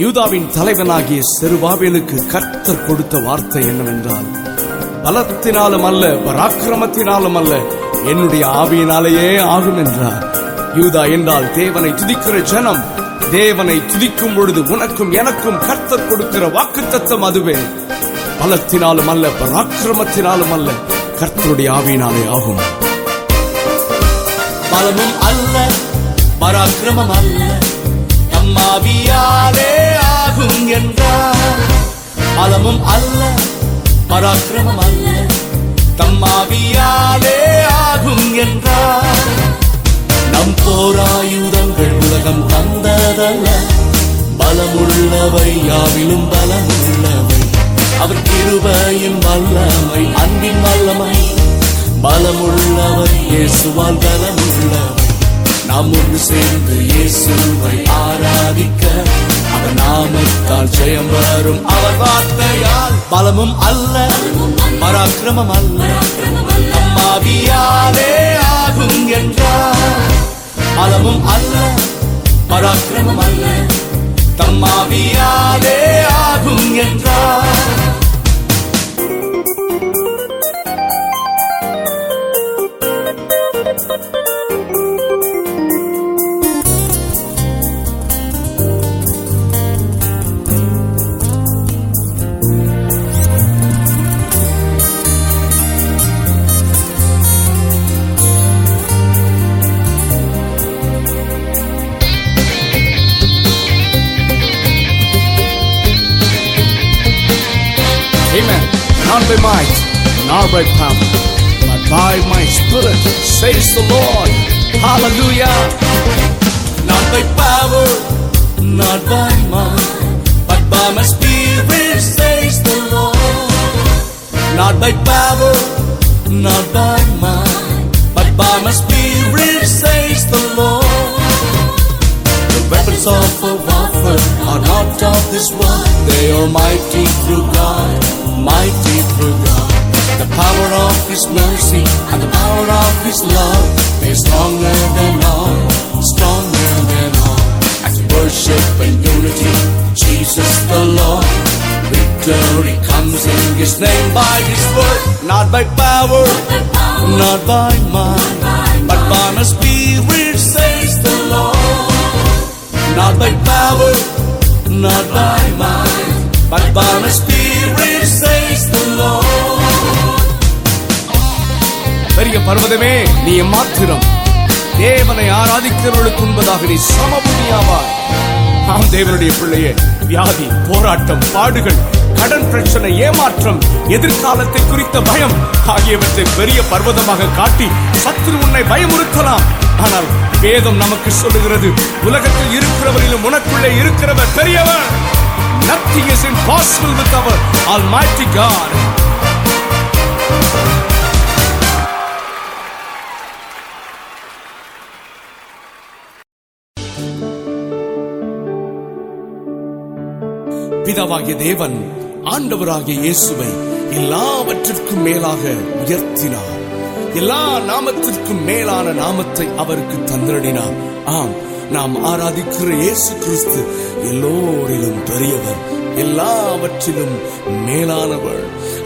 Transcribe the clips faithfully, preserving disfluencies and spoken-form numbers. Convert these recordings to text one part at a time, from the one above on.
யூதாவின் தலைவனாகிய செருபாபேலுக்கு கர்த்தர் கொடுத்த வார்த்தை என்னவென்றால், பலத்தினாலும் அல்ல, பராக்கிரமத்தினாலும் அல்ல, என்னுடைய ஆவியினாலேயே ஆகும் என்றார். யூதா என்றால் தேவனை துதிக்கிற ஜனம். தேவனை துதிக்கும் பொழுது உனக்கும் எனக்கும் கர்த்தர் கொடுக்கிற வாக்குத்தத்தம் அதுவே. பலத்தினாலும் அல்ல, பராக்கிரமத்தினாலும் அல்ல, கர்த்தருடைய ஆவியினாலே ஆகும். பலமும் அல்ல, பராக்கிரமம் அல்ல, நம் ஆவியாலே ஆகும் என்றார். பலமும் அல்ல, பராக்கிரமம் அல்ல, தம் ஆவியாலே ஆகும் என்றார். நம் போராயுதங்கள் உலகம் தந்ததல்ல, பலமுள்ளவை யாவிலும் பலமுள்ளவை. அவர் கிருபையின் வல்லமை, அன்பின் வல்லமை, பலமுள்ளவை இயேசுவால் பலமுள்ளவை. நாம் ஒன்று சேர்ந்து இயேசுவை ஆராதிக்க அவர் நாமத்தால் ஜெயம் வரும் அவர் வார்த்தையால். பலமும் அல்ல, பராக்கிரமம் அல்ல, நம் ஆவியாலே ஆகும் என்றார். பலமும் அல்ல, பராக்கிரமம் அல்ல, நம் ஆவியாலே ஆகும் என்றார். Not by might, not by power, but by my Spirit, says the Lord. Hallelujah. Not by power, not by might, but by my Spirit, says the Lord. Not by power, not by might, but by my Spirit, says the Lord. The weapons of our warfare are not of this world; they are mighty through God. Mighty through God, the power of His mercy and the power of His love. They are stronger than all, stronger than all. As we worship in unity, Jesus the Lord. Victory comes in His name by His word, not by power, not by might, but by my Spirit, says the Lord. Not by power, not by might, but by my Spirit. பெரிய பர்வதமே, நீ மாத்திரம் தேவனை ஆராதிக்கிறவர்களுக்கு முன்பதாக நீ சமபூமியாவாய். ஆம், தேவனுடைய பிள்ளையே, வியாதி, போராட்டம், பாடுகள், கடன் பிரச்சனை, ஏமாற்றம், எதிர்காலத்தை குறித்த பயம் ஆகியவற்றை பெரிய பர்வதமாக காட்டி சத்துரு உன்னை பயமுறுத்தலாம். ஆனால் வேதம் நமக்கு சொல்லுகிறது, உலகத்தில் இருக்கிறவரிலும் உனக்குள்ளே இருக்கிறவர் பெரியவர். Nothing is impossible with our Almighty God. பிதாவாகிய தேவன் ஆண்டவராகிய இயேசுவை எல்லாவற்றிற்கும் மேலாக உயர்த்தினார். எல்லா நாமத்திற்கும் மேலான நாமத்தை அவருக்கு தந்தளினார். ஆம், நாம் ஆராதிக்கிற இயேசு கிறிஸ்து எல்லோரிலும் பெரியவர், எல்லாவற்றிலும் மேலானவர்.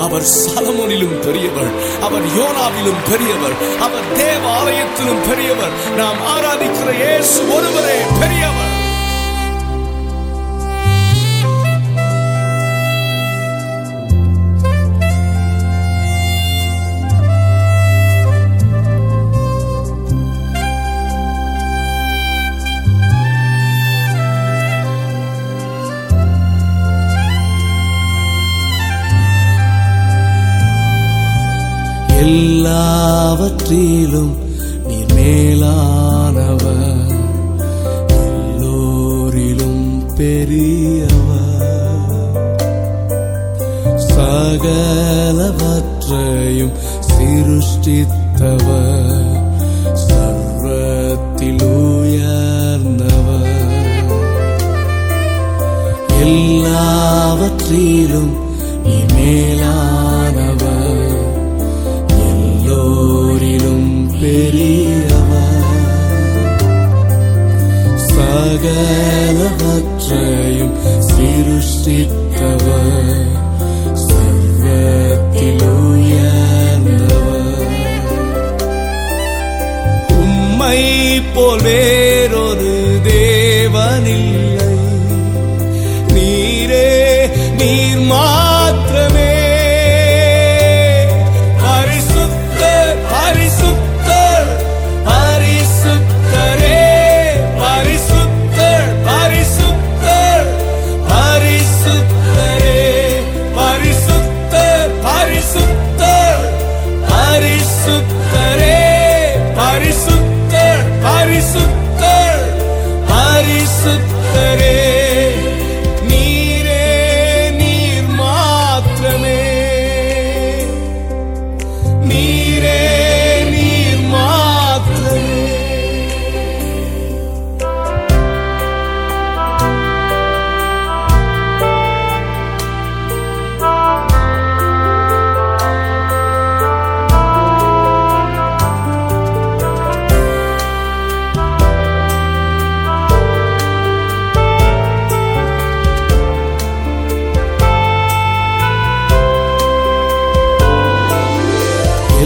அவர் சாலமோனிலும் பெரியவர், அவர் யோனாவிலும் பெரியவர், அவர் தேவாலயத்திலும் பெரியவர். நாம் ஆராதிக்கிற இயேசு ஒருவரே பெரியவர். எல்லாவற்றிலும் நீ மேலானவர், எல்லோரிலும் பெரியவர், சகலவற்றையும் சிருஷ்டித்தவர், சர்வத்தில் உயர்ந்தவர். எல்லாவற்றிலும் நீ மேலானவர், எல்லோரிலும் பெரியவர், சக சகலவற்றையும் சிருஷ்டித்தவர், சர்வத்தில் உயர்ந்தவர். உம்மை போல் வேறொரு தேவனில்லை, நீரே நீர் மாத்திரமே.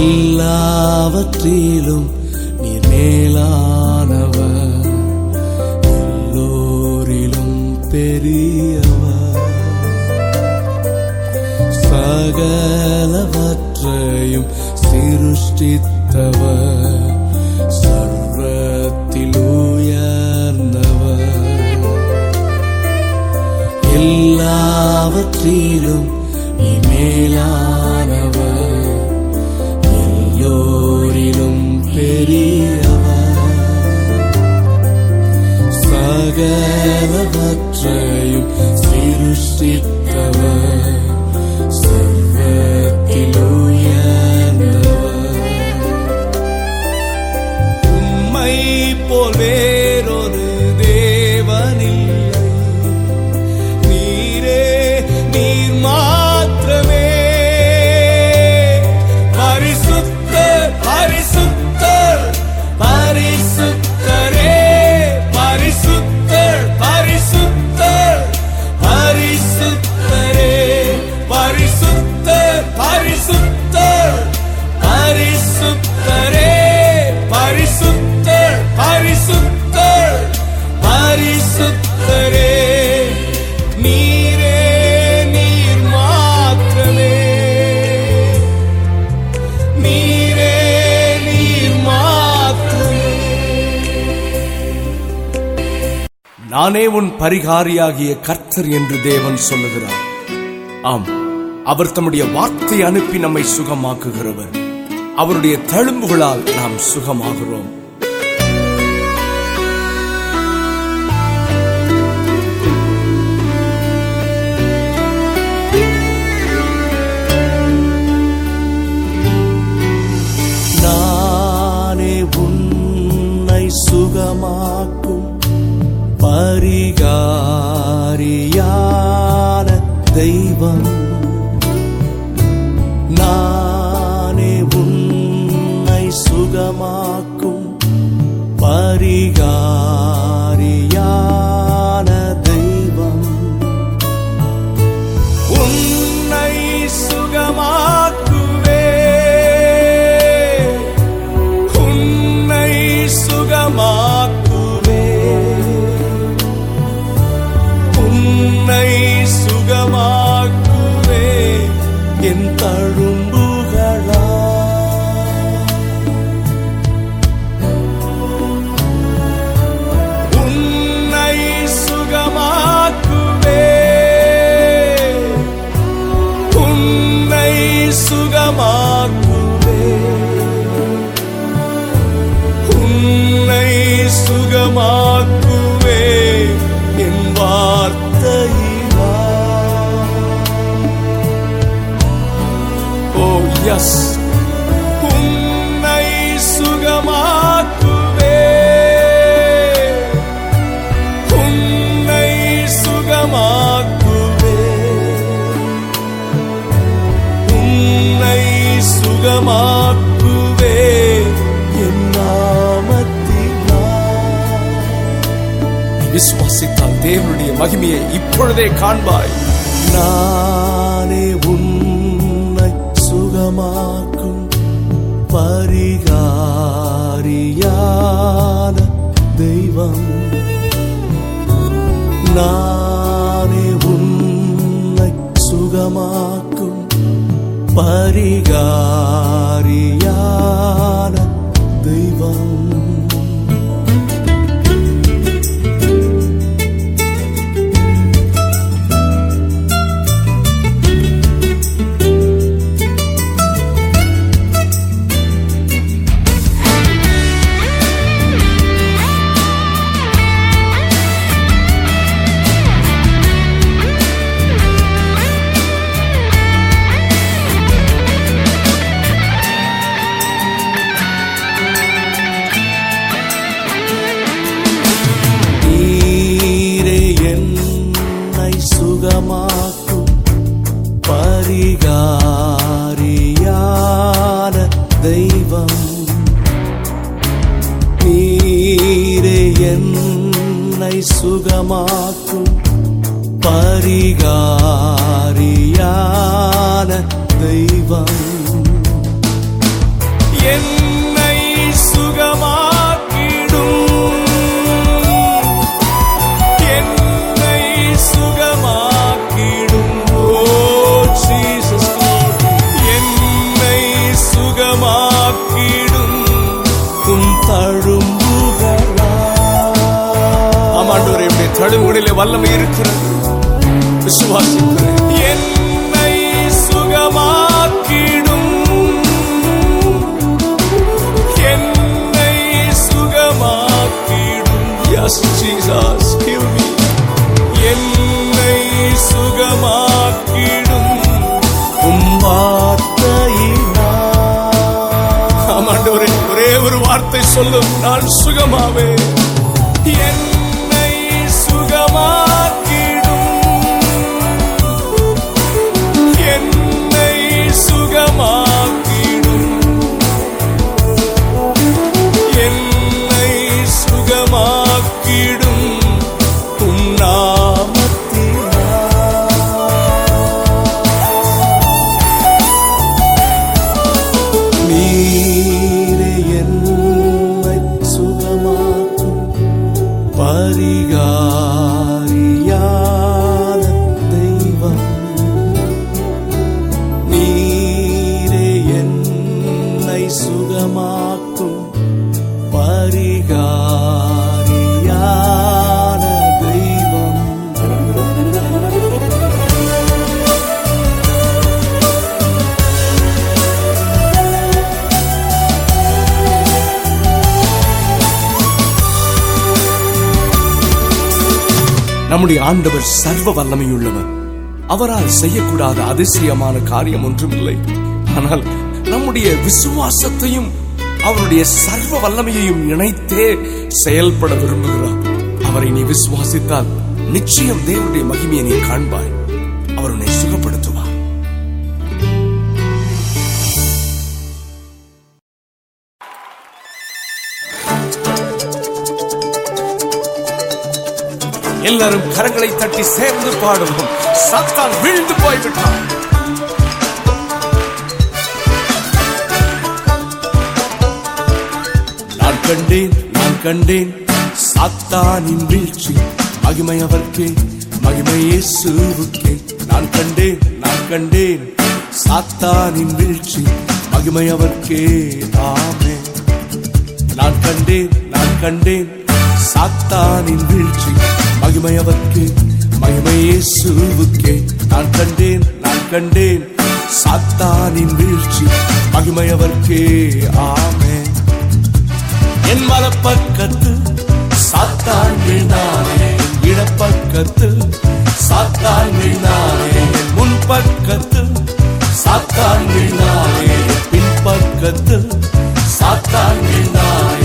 எல்லாவற்றிலும் நீர் மேலானவர், எல்லோரிலும் பெரியவர். சகலவற்றையும் சிருஷ்டித்தவர், சர்வத்தில் உயர்ந்தவர். எல்லாவற்றிலும் நீர் மேலானவர், எல்லோரிலும் பெரியவர். சகலவற்றையும் சிருஷ்டித்தவர், சர்வத்தில் உயர்ந்தவர். உம்மை போல் வேறொரு தேவனில்லை, நீரே நீர் மாத்திரமே. நானே உன் பரிகாரியாகிய கர்த்தர் என்று தேவன் சொல்லுகிறார். ஆம், அவர் தம்முடைய வார்த்தை அனுப்பி நம்மை சுகமாக்குகிறவர். அவருடைய தழும்புகளால் நாம் சுகமாகிறோம். நானே உன்னை சுகமாக்கும் பரிகாரியான தெய்வம். நானே உன்னை சுகமாக்கும் பரிகாரியான தெய்வம். உன்னை சுகமாக்குவே, உன்னை சுகமா சுகமாக்குவே என் தழும்புகளா. உன்னை சுகமாக்குவே, உன்னை சுகமாக்குவே, உன்னை சுகமாக்குவே என் வார்த்தை. உன்னை சுகமாக்குவே, உன்னை சுகமாக்குவே, உன்னை சுகமாக்குவே என் நாமத்தினால். விசுவாசித்தால் தேவனுடைய மகிமையை இப்பொழுதே காண்பாய். நானே உன்னை சுகமாக்கும் பரிகாரியான தெய்வம், நானே உன்னை சுகமாக்கும் பரிகாரியான தெய்வம். தழுவுகளிலே வல்லமை இருக்கிறது, விசுவாசிக்கிறேன். என்னை சுகமாக்கிடும், என்னை சுகமாக்கிடும். Yes, Jesus, give me. என்னை சுகமாக்கிடும் உம் வார்த்தையினால். ஆமாண்டவரே, ஒரே ஒரு வார்த்தை சொல்லும், நான் சுகமாவே. நம்முடைய ஆண்டவர் சர்வ வல்லமையுள்ளவர். அவரால் செய்யக்கூடாத அதிசயமான காரியம் ஒன்றும் இல்லை. ஆனால் நம்முடைய விசுவாசத்தையும் அவருடைய சர்வ வல்லமையையும் இணைத்தே செயல்பட விரும்புகிறார். அவரை நீ விசுவாசித்தால் நிச்சயம் தேவனுடைய மகிமையை நீ காண்பாய். அவர் உன்னை சுகப்படுத்துவார். எல்லாரும் கரங்களை தட்டி சேர்ந்து பாடுவோம். சாத்தான் விழுந்து போய்விட்டான். நான் கண்டேன், நான் கண்டேன் சாத்தானின் வீழ்ச்சி. மகிமை அவர்க்கே, மகிமை இயேசுவுக்கே. நான் கண்டேன், நான் கண்டேன் சாத்தானின் வீழ்ச்சி. மகிமை அவர்க்கே, ஆமென். நான் கண்டேன், நான் கண்டேன் சாத்தானின் வீழ்ச்சி. மகிமை அவர்க்கே, மகிமை இயேசுவுக்கே. நான் கண்டேன், நான் கண்டேன் சாத்தானின் வீழ்ச்சி. மகிமை அவர்க்கே, ஆமென். என் வலப்பக்கத்து சாத்தான் விழுந்தானே, இடப்பக்கத்து சாத்தான் விழுந்தானே, முன்பக்கத்து சாத்தான் விழுந்தானே, பின்பக்கத்து சாத்தான் விழுந்தானே.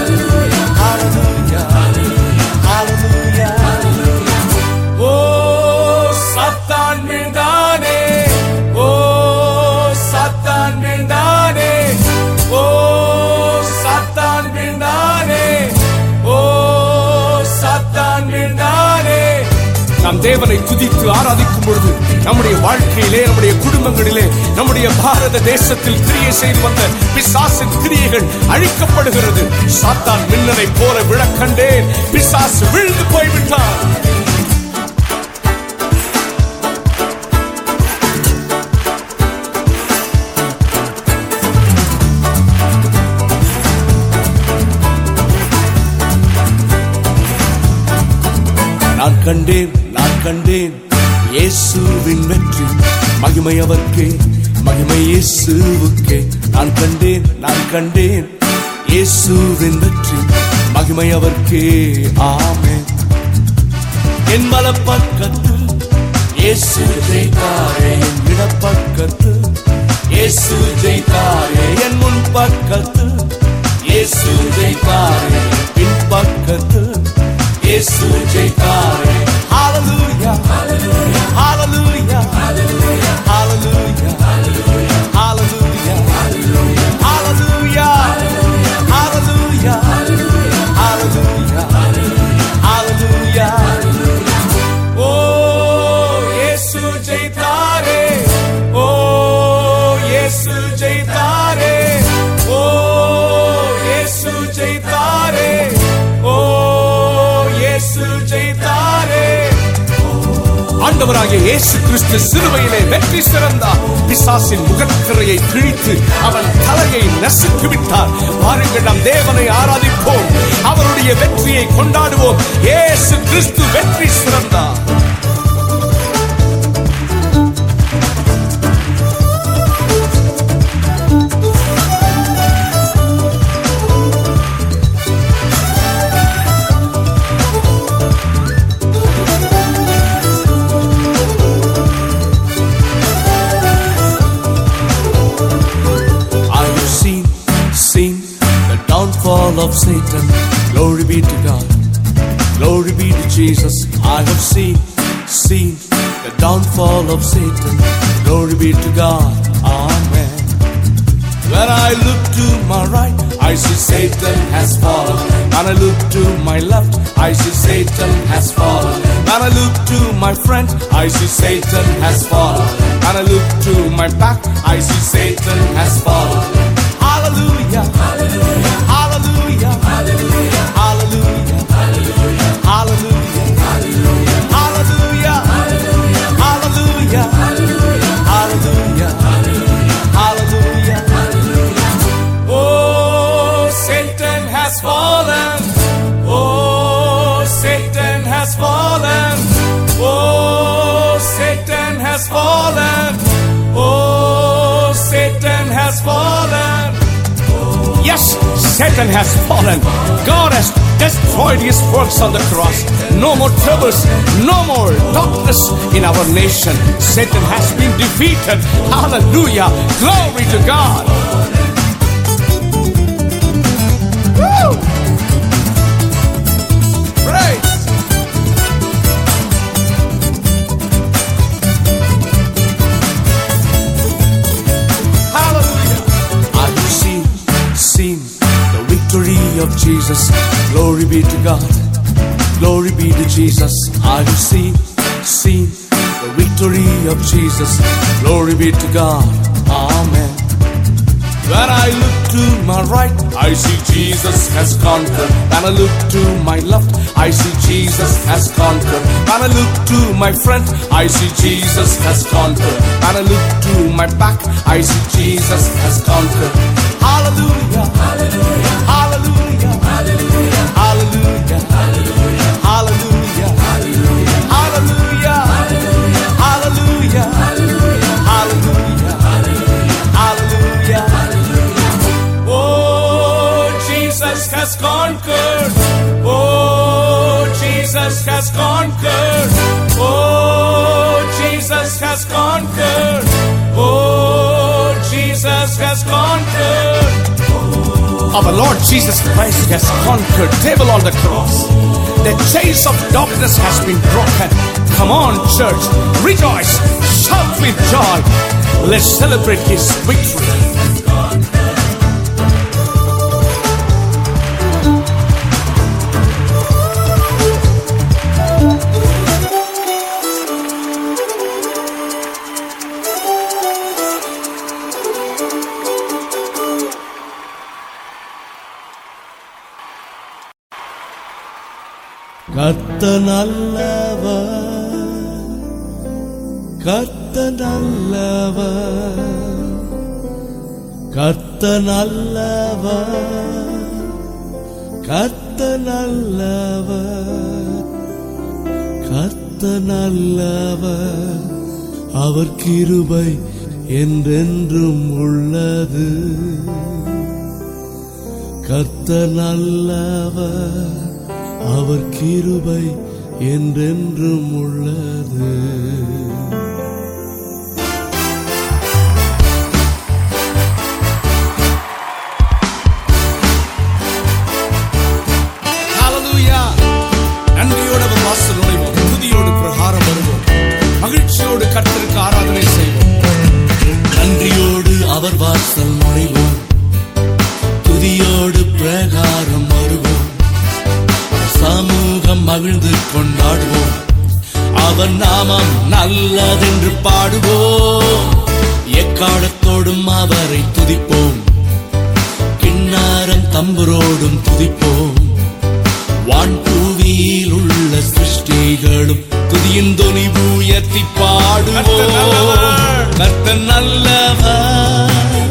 hallelujah, hallelujah, hallelujah. Oh, Satan, me dane. நாம் தேவனை துதித்து ஆராதிக்கும் பொழுது நம்முடைய வாழ்க்கையிலே, நம்முடைய குடும்பங்களிலே, நம்முடைய பாரத தேசத்தில் கிரியை செய்து வந்த பிசாசின் கிரியைகள் அழிக்கப்படுகிறது. சாத்தான் மின்னலை போல விழக்கண்டேன், பிசாசு விழுந்து போய்விட்டான். நான் கண்டேன், நான் கண்டேன் இயேசுவின் வெற்றி, மகிமை அவர்க்கே, மகிமை இயேசுவுக்கே. நான் கண்டேன், நான் கண்டேன் இயேசுவின் வெற்றி, மகிமை அவர்க்கே. ஆமென். என் மலப்பக்கத்து இயேசு ஜெயித்தாரே, என் இடப்பக்கத்து இயேசு ஜெயித்தாரே, என் முன் பக்கத்து இயேசு ஜெயித்தாரே, பின் பக்கத்து இயேசு ஜெயித்தாரே. ஹalleluya hallelujah hallelujah hallelujah hallelujah hallelujah hallelujah hallelujah hallelujah hallelujah. Oh Yesu jeytare, oh Yesu jeytare, oh Yesu jeytare, oh ஆண்டவராகிய இயேசு கிறிஸ்து சிலுவையிலே வெற்றி சிறந்தார். பிசாசின் முகத்திரையை கிழித்து அவன் தலையை நசுக்கி விட்டார். வாருங்கள் நாம் தேவனை ஆராதிப்போம், அவருடைய வெற்றியை கொண்டாடுவோம். இயேசு கிறிஸ்து வெற்றி சிறந்தார். Of Satan, glory be to God, glory be to Jesus. I have seen, seen the downfall of Satan, glory be to God, amen. When I look to my right, I see Satan has fallen. When I look to my left, I see Satan has fallen. When I look to my friend, I see Satan has fallen. When I look to my back, I see Satan has fallen. Hallelujah, hallelujah, hallelujah, hallelujah, hallelujah, hallelujah, hallelujah, hallelujah, hallelujah, hallelujah, hallelujah, hallelujah, hallelujah. Oh, Satan has fallen. Oh, Satan has fallen. Oh, Satan has fallen. Oh, Satan has fallen. Yes, Satan has fallen. God has destroyed his works on the cross. No more troubles, no more darkness in our nation. Satan has been defeated. Hallelujah. Glory to God. Woo! Praise. Hallelujah. I've seen, seen the victory of Jesus. Glory be to God. Glory be to Jesus. I've seen, seen the victory of Jesus. Glory be to God. Amen. When I look to my right, I see Jesus has conquered. When I look to my left, I see Jesus has conquered. When I look to my friend, I see Jesus has conquered. When I look to my back, I see Jesus has conquered. Hallelujah, hallelujah, hallelujah, hallelujah, hallelujah, hallelujah, hallelujah, hallelujah, hallelujah, hallelujah, hallelujah, hallelujah, hallelujah. Oh, Jesus has conquered. Oh, Jesus has conquered. Oh, Jesus has conquered. Oh, Jesus has conquered. Our Lord Jesus Christ has conquered devil on the cross. The chains of darkness has been broken. Come on, church, rejoice, shout with joy. Let's celebrate his victory. கர்த்தர் நல்லவர், கர்த்தர் நல்லவர், கர்த்தர் நல்லவர், கர்த்தர் நல்லவர், கர்த்தர் நல்லவர். அவர் கிருபை என்றென்றும் உள்ளது. கர்த்தர் நல்லவர், அவர் கிருபை என்றென்றும் உள்ளது. நன்றியோடு நுழைவோம், துதியோடு பிரகாரம் வருவோம், மகிழ்ச்சியோடு கர்த்தருக்கு ஆராதனை செய்வோம். நன்றியோடு அவர் வாசல் நுழைவோம், துதியோடு பிரகாரம் வருவோம், சமூகம் மகிழ்ந்து கொண்டாடுவோம், அவர் நாமம் நல்லதென்று பாடுவோம், எக்காலத்தோடும் அவரை துதிப்போம், கிண்ணாரம் தம்புரோடும் துதிப்போம், வான் பூவியில் உள்ள சிருஷ்டிகளும் துதியின் தொனி உயர்த்தி பாடுவோம். கர்த்தர் நல்லவர்,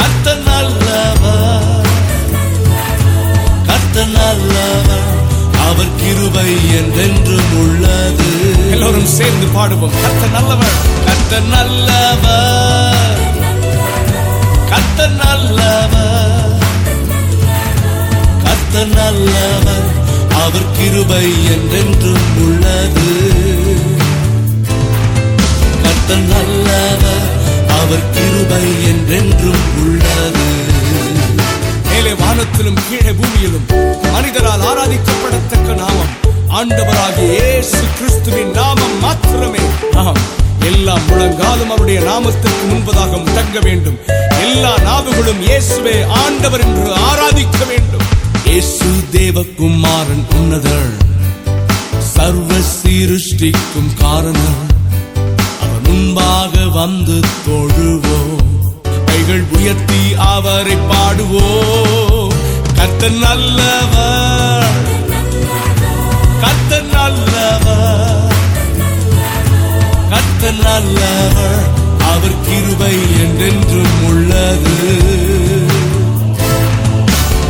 கர்த்தர் நல்லவர், கர்த்தர் நல்லவர், அவர் கிருபை என்றென்றும் உள்ளது. எல்லோரும் சேர்ந்து பாடுவோம். கர்த்தர் நல்லவர், கர்த்தர் நல்லவர், கர்த்தர் நல்லவர், கர்த்தர் நல்லவர், அவர் கிருபை என்றென்றும் உள்ளது. கர்த்தர் நல்லவர், அவர் கிருபை என்றென்றும் உள்ளது. மேலே வானத்திலும் கீழே பூமியிலும் மனிதரால் ஆராதிக்கப்படத்தக்க நாமம் ஆண்டவராகிய இயேசு கிறிஸ்துவின் நாமம் மாத்திரமே. ஆம், எல்லா முழங்காலும் அவருடைய நாமத்திற்கு முன்பதாக முடங்க வேண்டும். எல்லா நாவுகளும் இயேசுவே ஆண்டவர் என்று ஆராதிக்க வேண்டும். இயேசு தேவகுமாரன் உன்னதர், சர்வ சிருஷ்டிக்கும் காரணர், அவர் முன்பாக வந்து தொழுவோம், கைகள் உயர்த்தி அவரை பாடுவோம். கர்த்தர் நல்லவர், கர்த்தர் நல்லவர், கர்த்தர் நல்லவர், அவர் கிருபை என்றென்றும் உள்ளது.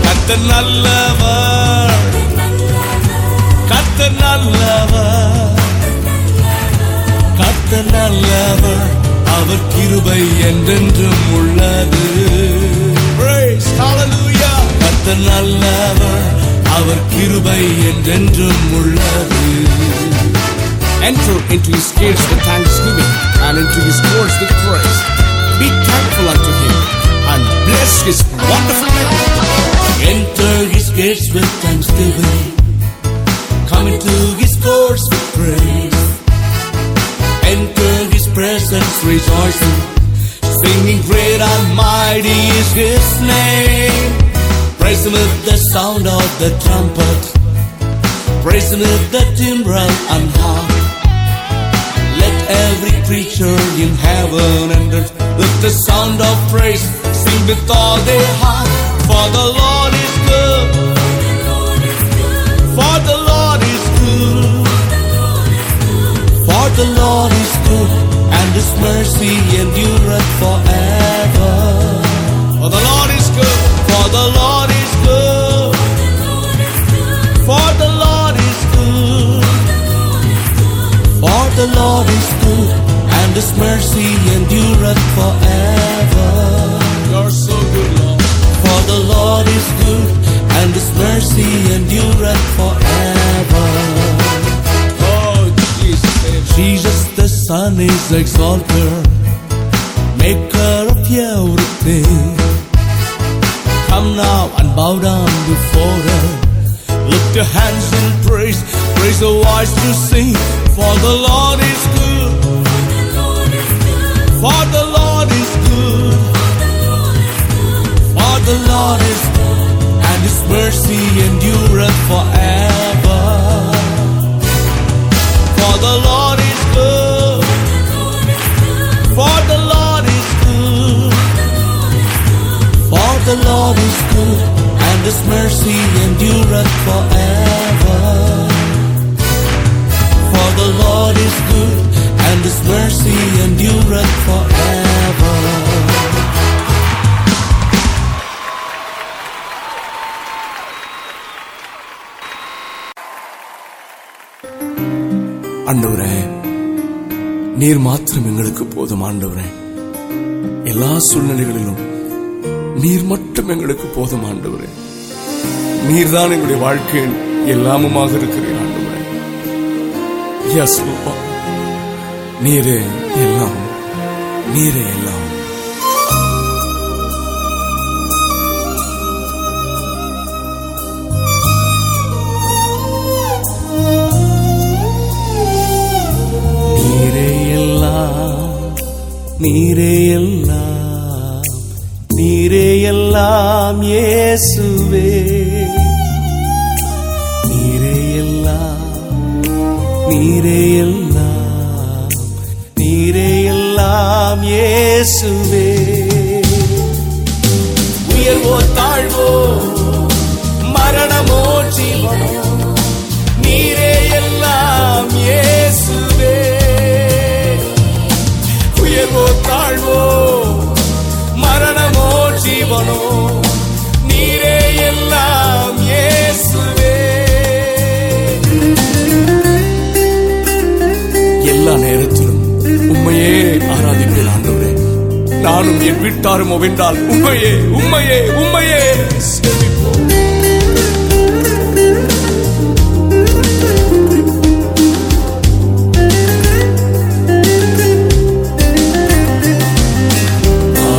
கர்த்தர் நல்லவர், கர்த்தர் நல்லவர், கர்த்தர் நல்லவர், அவர் கிருபை என்றென்றும் உள்ளது. கர்த்தர் நல்லவர், அவர் கிருபை என்றென்றும் உள்ளது. Enter into his gates with thanksgiving and into his courts with praise. Be thankful unto him and bless his wonderful name. Enter his gates with thanksgiving, come into his courts with praise. Enter his presence rejoicing, singing great and mighty is his name. Praise him with the sound of the trumpet, praise him with the timbrel and harp. Let every creature in heaven and earth with the sound of praise sing with all their heart. For the Lord is good, for the Lord is good, for the Lord is good, and his mercy endureth forever. For the Lord is good, for the Lord is good, for the Lord is good, for the Lord is good, and his mercy endureth forever. You are so good, Lord. For the Lord is good, and his mercy endureth forever. Oh, Jesus, Jesus the Son is exalter, maker of everything. Come now and bow down before him, lift your hands in praise, praise the wise to sing. For the Lord is good, for the Lord is good, for the Lord is good, and his mercy endureth forever. For the Lord is good, for the Lord is good, for the Lord is good, and and His mercy endureth forever. For the Lord is good, and His mercy endureth forever. ஆண்டவரே, நீர் மாத்திரம் எங்களுக்கு போதும். ஆண்டவரே, எல்லா சூழ்நிலைகளிலும் நீர் மட்டும் எங்களுக்கு போதும். ஆண்டவரே, நீர் தான் எங்களுடைய வாழ்க்கையில் எல்லாமுமாக இருக்கிறீர். ஆண்டவரே, எஸ் அப்பா, நீரே எல்லாம், நீரே எல்லாம். நீரே எல்லாம், நீரே எல்லாம் இயேசுவே. நீரே எல்லாம், நீரே எல்லாம், நீரே எல்லாம் இயேசுவே. உயர்வோ தாழ்வோ, மரணமோ ஜீவனோ, நீரே எல்லாம் இயேசுவே. உயர்வோ தாழ்வோ, மரணமோ ஜீவனோ, நீரே எல்லாம் இயேசுவே. எல்லா நேரத்திலும் உம்மையே ஆராதிப்பேன் ஆண்டவரே. நானும் என் வீட்டாரும் வென்றால் உம்மையே உம்மையே உம்மையே சேமிப்போம்.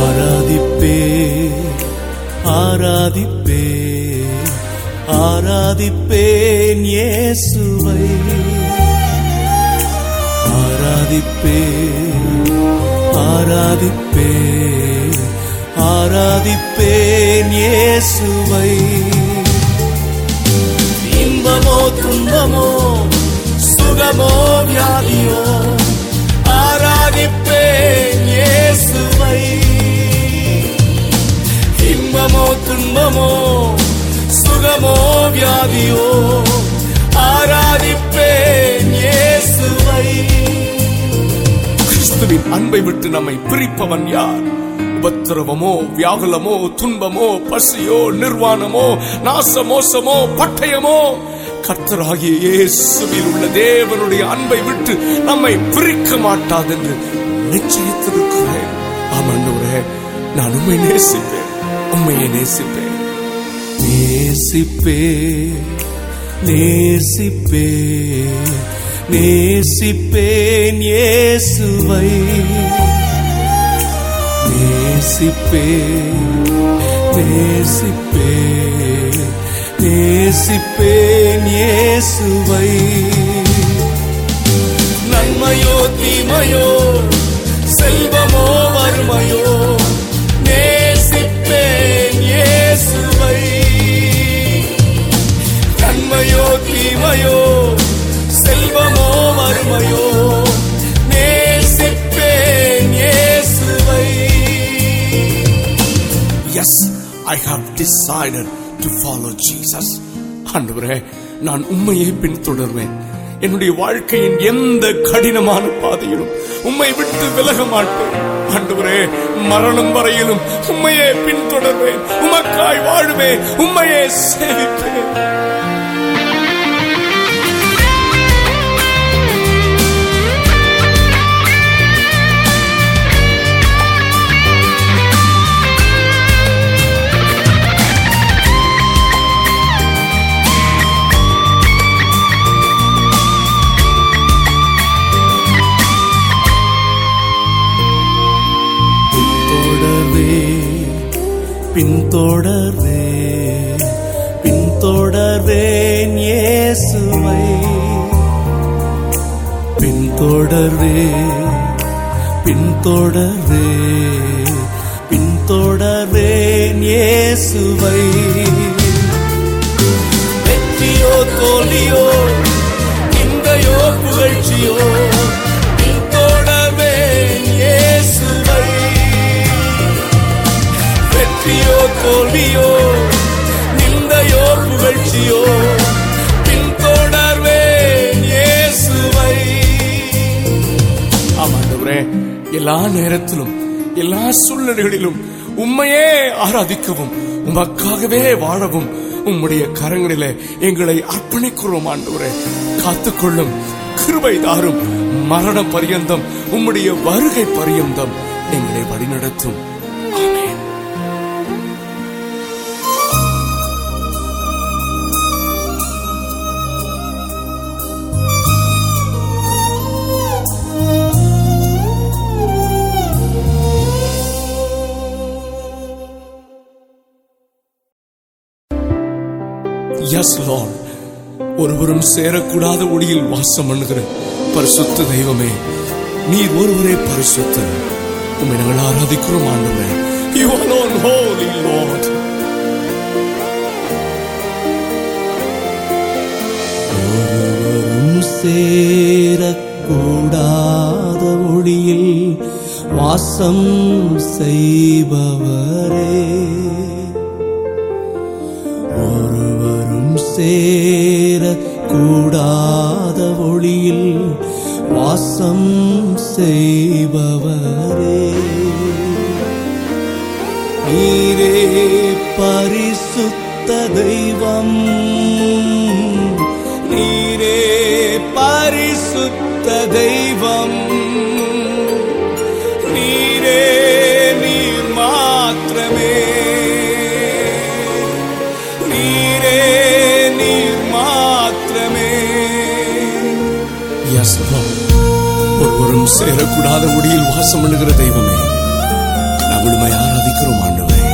ஆராதிப்பேன் இயேசுவை, ஆராதிப்பேன் ஆராதிப்பேன் ஆராதிப்பேன் இயேசுவை. இன்பமோ துன்பமோ, சுகமோ வியாதியோ, ஆராதிப்பேன் இயேசுவை. இன்பமோ துன்பமோ, சுகமோ வியாதியோ, ஆராதிப்பேன் இயேசுவை. கிறிஸ்துவின் அன்பை விட்டு நம்மை பிரிப்பவன் யார்? உபத்திரவமோ, வியாகுலமோ, துன்பமோ, பசியோ, நிர்வாணமோ, நாச மோசமோ, பட்டயமோ, கர்த்தராகிய இயேசுவில் உள்ள தேவனுடைய அன்பை விட்டு நம்மை பிரிக்க மாட்டாது என்று நிச்சயித்திருக்கிறேன். ஆமாண்டவரே, நான் உம்மை நேசிப்பேன், உம்மையை நேசிப்பேன். நேசிப்பே நேசிப்பே நேசிப்பேன் இயேசுவை. நேசிப்பே நேசிப்பே நேசிப்பேன் இயேசுவை. நன்மையோ தீமையோ, செல்வமோ வறுமையோ, நேசிப்பேன் இயேசுவை. நன்மையோ தீமையோ, செல்வமோ வறுமையோ, நேசிப்பேன் இயேசுவை. Yes, I have decided to follow Jesus. ஆண்டவரே, நான் உம்மையே பின்தொடர்வேன். என்னுடைய வாழ்க்கையின் எந்த கடினமான பாதையிலும் உம்மை விட்டு விலக மாட்டேன். ஆண்டவரே, மரணம் வரையிலும் உம்மையே பின்தொடர்வேன். உமக்காய் வாழ்வேன், உம்மையே சேவிப்பேன். பின்தொடர்வே பின்தொடர்வேன் இயேசுவை. பின்தொடர்வே பின்தொடர்வே பின்தொடர்வேன் இயேசுவை. வெற்றியோ தோல்வியோ, நிந்தையோ புகழ்ச்சியோ, பின்தொடர்வேன் இயேசுவை. தோல்வியோ, நில் சாட்சியோ பின்தொடர்வேன் இயேசுவை. ஆமாண்டவரே, எல்லா நேரத்திலும் எல்லா சூழ்நிலைகளிலும் உம்மையே ஆராதிக்கவும் உமக்காகவே வாழவும் உம்முடைய கரங்களிலே எங்களை அர்ப்பணிக்கிறோம் ஆண்டவரே. காத்துக்கொள்ளும் கிருபை தாரும், மரண பரியந்தம் உம்முடைய வருகை பரியந்தம் எங்களை வழிநடத்தும். Yes Lord, ஒருவரும் சேரக்கூடாத ஒளியில் வாசம் பண்ணுகிற பரிசுத்த தெய்வமே, நீ ஒருவரே பரிசுத்தர். உம்மை நாங்கள் ஆராதிக்கிறோம் ஆண்டவரே. You alone holy Lord. ஒருவரும் சேரக்கூடாத ஒளியில் வாசம் செய்பவரே, சேரக்கூடாத ஒளியில் வாசம் செய்பவரே, நீரே பரிசுத்த தெய்வம், நீரே பரிசுத்த தெய்வம், நீரே நீர் மாத்திரமே, நீரே ஒருவரும் சேரக்கூடாத ஒளியில் வாசம் பண்ணுகிற தெய்வமே, நாங்கள் ஆராதிக்கிறோம் ஆண்டவரே.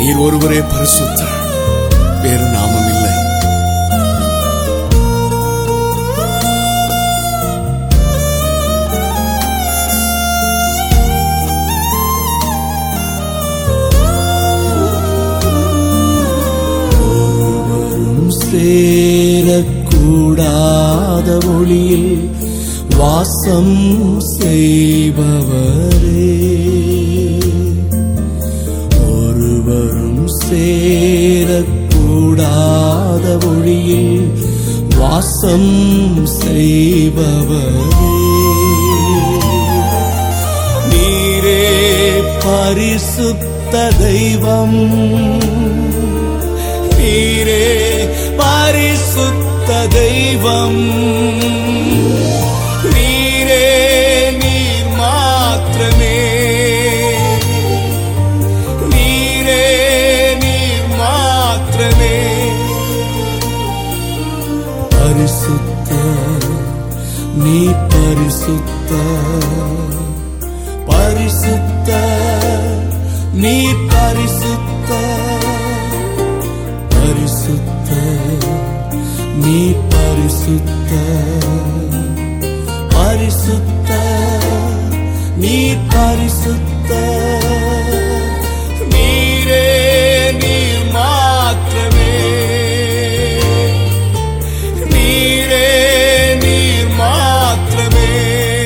நீர் ஒருவரே பரிசுத்தர், வேறு நாமம் இல்லை. ஒருவரும் சேரக்கூடாத ஒளியில் வாசம் செய்பவரே, ஒருவரும் சேரக்கூடாத ஒளியில் வாசம் செய்பவரே, நீரே பரிசுத்த தெய்வம், நீரே பரிசுத்த தெய்வம், நீ பரிசுத்த பரிசுத்த, நீ பரிசுத்த பரிசுத்த, நீ பரிசுத்த பரிசுத்த,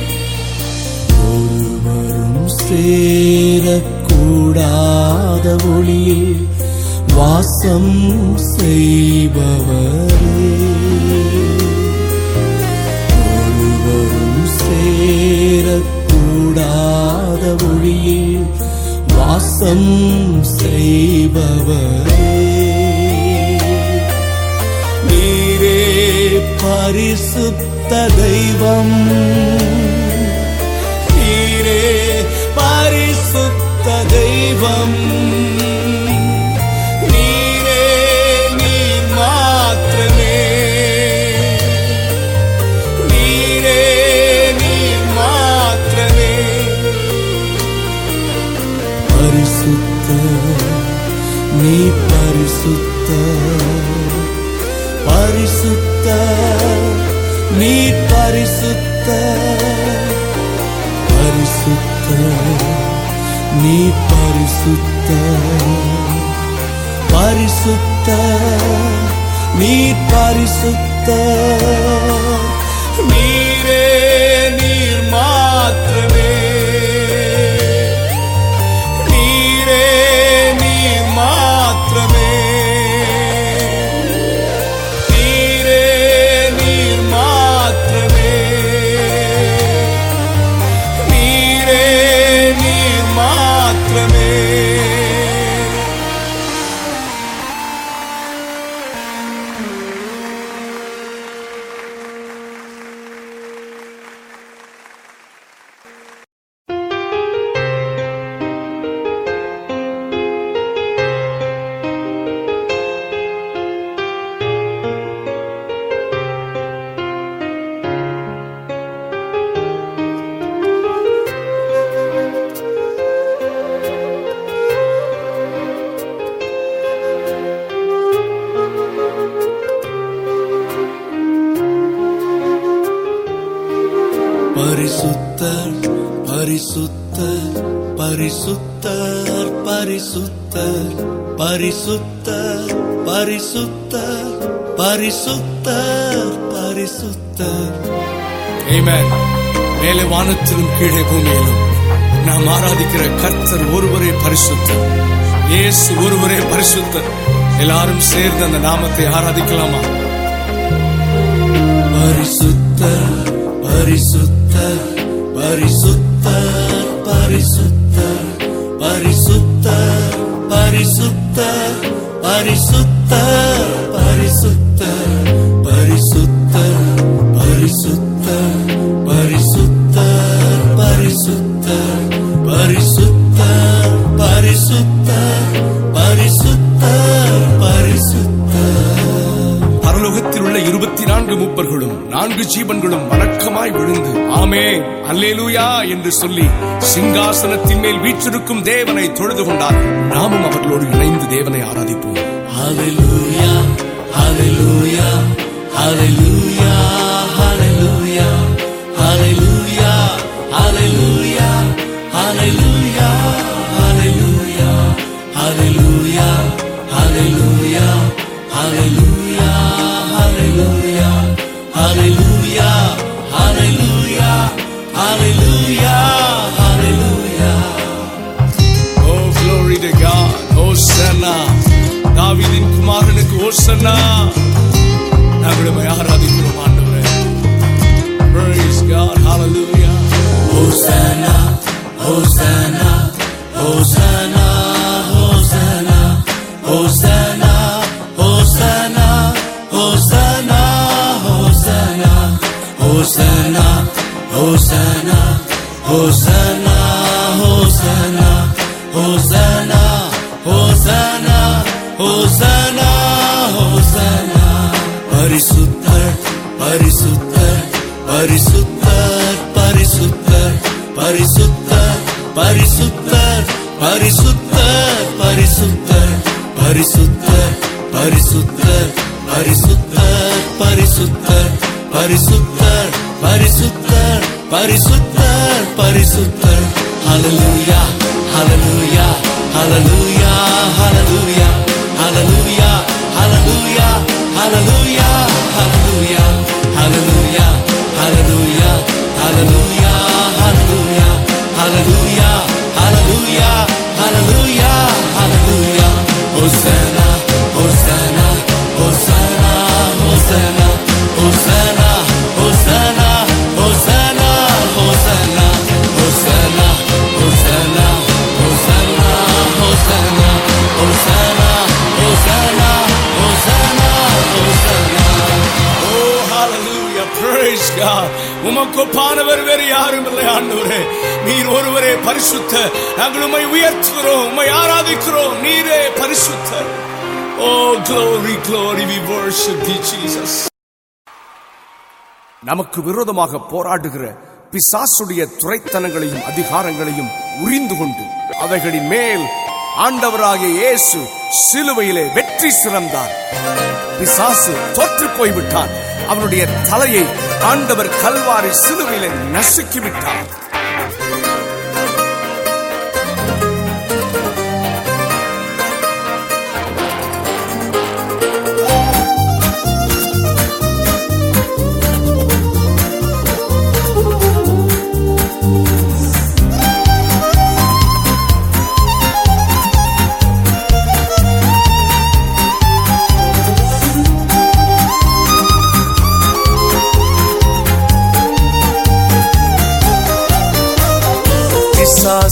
நீ பரிசுத்த, நீரே நீர் மாத்திரமே, நீரே நீர் மாத்திரமே. ஒருவரும் சேரக்கூடாத ஒளியில் வாசம் செய்பவரே, ஒருவரும் சேரக்கூடாத ஒளியில் வாசம் செய்பவரே, நீரே பரிசுத்த தெய்வம், நீரே பரிசுத்த தெய்வம், நீரே நீர் மாத்திரமே, நீரே நீர் மாத்திரமே. பரிசுத்த நீ பரிசுத்த பரிசுத்த, நீ பரிசுத்த பரிசுத்த, நீ பரிசுத்த பரிசுத்த, நீ பரிசுத்த, நீரே நீர் மாத்திரமே, நீரே நீர் மாத்திரமே. பரிசுத்தர் பரிசுத்தர் பரிசுத்தர் பரிசுத்தர் பரிசுத்தர் பரிசுத்தர் பரிசுத்தர் பரிசுத்தர். ஆமென். மேலே வானத்திலும் கீழே பூமியிலும் நாம் ஆராதிக்கிற கர்த்தர் ஒருவரே பரிசுத்தர். இயேசு ஒருவரே பரிசுத்தர். எல்லாரும் சேர்ந்து அந்த நாமத்தை ஆராதிக்கலாமா? பரிசுத்தர் பரிசுத்தர் பரிசுத்தர் பரிசுத்தர் பரிசுத்தர் பரிசுத்தர் பரிசுத்தர் பரிசுத்தர் பரிசுத்தர் பரிசுத்தர் பரிசுத்தர் பரிசுத்தர் பரிசுத்தர் பரிசுத்தர் பரிசுத்தர் பரிசுத்தர். பரலோகத்தில் உள்ள இருபத்தி நான்கு மூப்பர்களும் நான்கு ஜீவன்களும் வணக்கமாய் விழுந்து ஆமென் அல்லேலூயா என்று சொல்லி சிங்காசனத்தின் மேல் வீற்றிருக்கும் தேவனை தொழுது கொண்டார். நாமும் அவர்களோடு இணைந்து தேவனை ஆராதிப்போம். ஹல்லேலூயா ஹல்லேலூயா ஹல்லேலூயா ஹல்லேலூயா ஹல்லேலூயா ஹல்லேலூயா ஹல்லேலூயா ஹல்லேலூயா ஹல்லேலூயா ஹல்லேலூயா ஹல்லேலூயா ஹல்லேலூயா ஹல்லேலூயா ஹல்லேலூயா ஹல்லேலூயா ஹல்லேலூயா. Oh glory to God, Hosanna. தாவீதின் குமாரனுக்கு ஹோசன்னா. நாங்களும் ஆராதிக்கிறோம் ஆண்டவரே. Praise God, hallelujah. Hosanna, Hosanna, Hosanna, Hosanna, Hosanna, Hosanna, Hosanna, Hosanna, Hosanna, Hosanna, Hosanna, Hosanna, Hosanna, Hosanna, Hosanna, Hosanna. பரிசுத்தர் பரிசுத்தர் பரிசுத்தர் பரிசுத்தர் பரிசுத்தர் பரிசுத்தர் பரிசுத்தர் பரிசுத்தர் பரிசுத்தர் பரிசுத்தர் பரிசுத்தர் பரிசுத்தர் பரிசுத்தர் பரிசுத்தர் பரிசுத்தர் பரிசுத்தர். ஹல்லேலூயா ஹல்லேலூயா ஹல்லேலூயா ஹல்லேலூயா ஹல்லேலூயா ஹல்லேலூயா ஹல்லேலூயா ஹல்லேலூயா ஹல்லேலூயா ஹல்லேலூயா ஹல்லேலூயா ஹல்லேலூயா ஹல்லேலூயா ஹல்லேலூயா ஹல்லேலூயா ஹல்லேலூயா. ஹோசன்னா ஹோசன்னா ஹோசன்னா ஹோசன்னா ஹோசன்னா ஹோசன்னா ஹோசன்னா ஹோசன்னா ஹோசன்னா ஹோசன்னா ஹோசன்னா ஹோசன்னா ஹோசன்னா ஹோசன்னா ஹோசன்னா ஹோசன்னா. Hallelujah, praise God. உமக்கு பானவர் வேறு யாரும் இல்லை ஆண்டவரே. நீர் ஒருவரே பரிசுத்தர். நாங்கள் உம்மை உயர்த்துகிறோம், உம்மை ஆராதிக்கிறோம். நீரே பரிசுத்தர். Oh glory, glory, we worship thee Jesus. நமக்கு விரோதமாக போராடுகிற பிசாசுடைய துரைத்தனங்களையும் அதிகாரங்களையும் உரிந்து கொண்டு அவைகளின் மேல் ஆண்டவராகிய இயேசு சிலுவையிலே வெற்றி சிறந்தார். பிசாசு தோற்று போய்விட்டான். அவனுடைய தலையை ஆண்டவர் கல்வாரி சிலுவையிலே நசுக்கிவிட்டார்.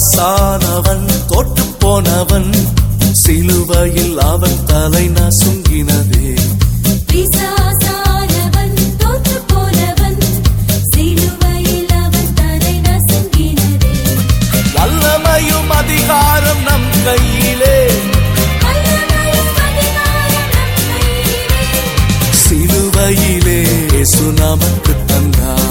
சானவன் தோற்று போனவன் சிலுவையில் அவன் தலை நசுங்கினதே. பிசாசானவன் தோற்று போனவன் சிலுவையில் அவன் தலை நசுங்கினதே. வல்லமையும் அதிகாரம் நம் கையிலே, சிலுவையிலே இயேசு நமக்கு தந்தார்.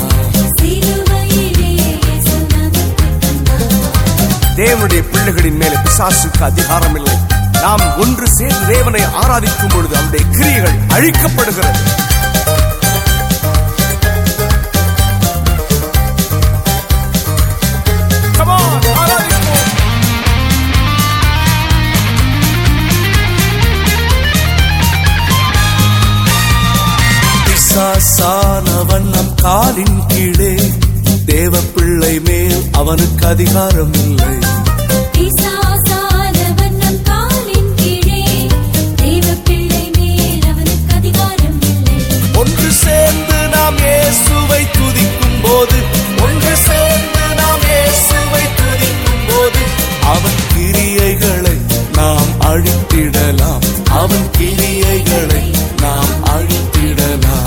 தேவனுடைய பிள்ளைகளின் மேல பிசாசுக்கு அதிகாரம் இல்லை. நாம் ஒன்று சேர்ந்து தேவனை ஆராதிக்கும் பொழுது அவருடைய கிரியைகள் அழிக்கப்படுகிறது. அழகான வண்ணம் காலின் கீழே. தேவ பிள்ளை மேல் அவனுக்கு அதிகாரம் இல்லை. ஒன்று சேர்ந்து நாம் இயேசுவை துதிக்கும் போது, ஒன்று சேர்ந்து நாம் இயேசுவை துதிக்கும் போது அவன் கிரியைகளை நாம் அழித்திடலாம். அவன் கிரியைகளை நாம் அழித்திடலாம்.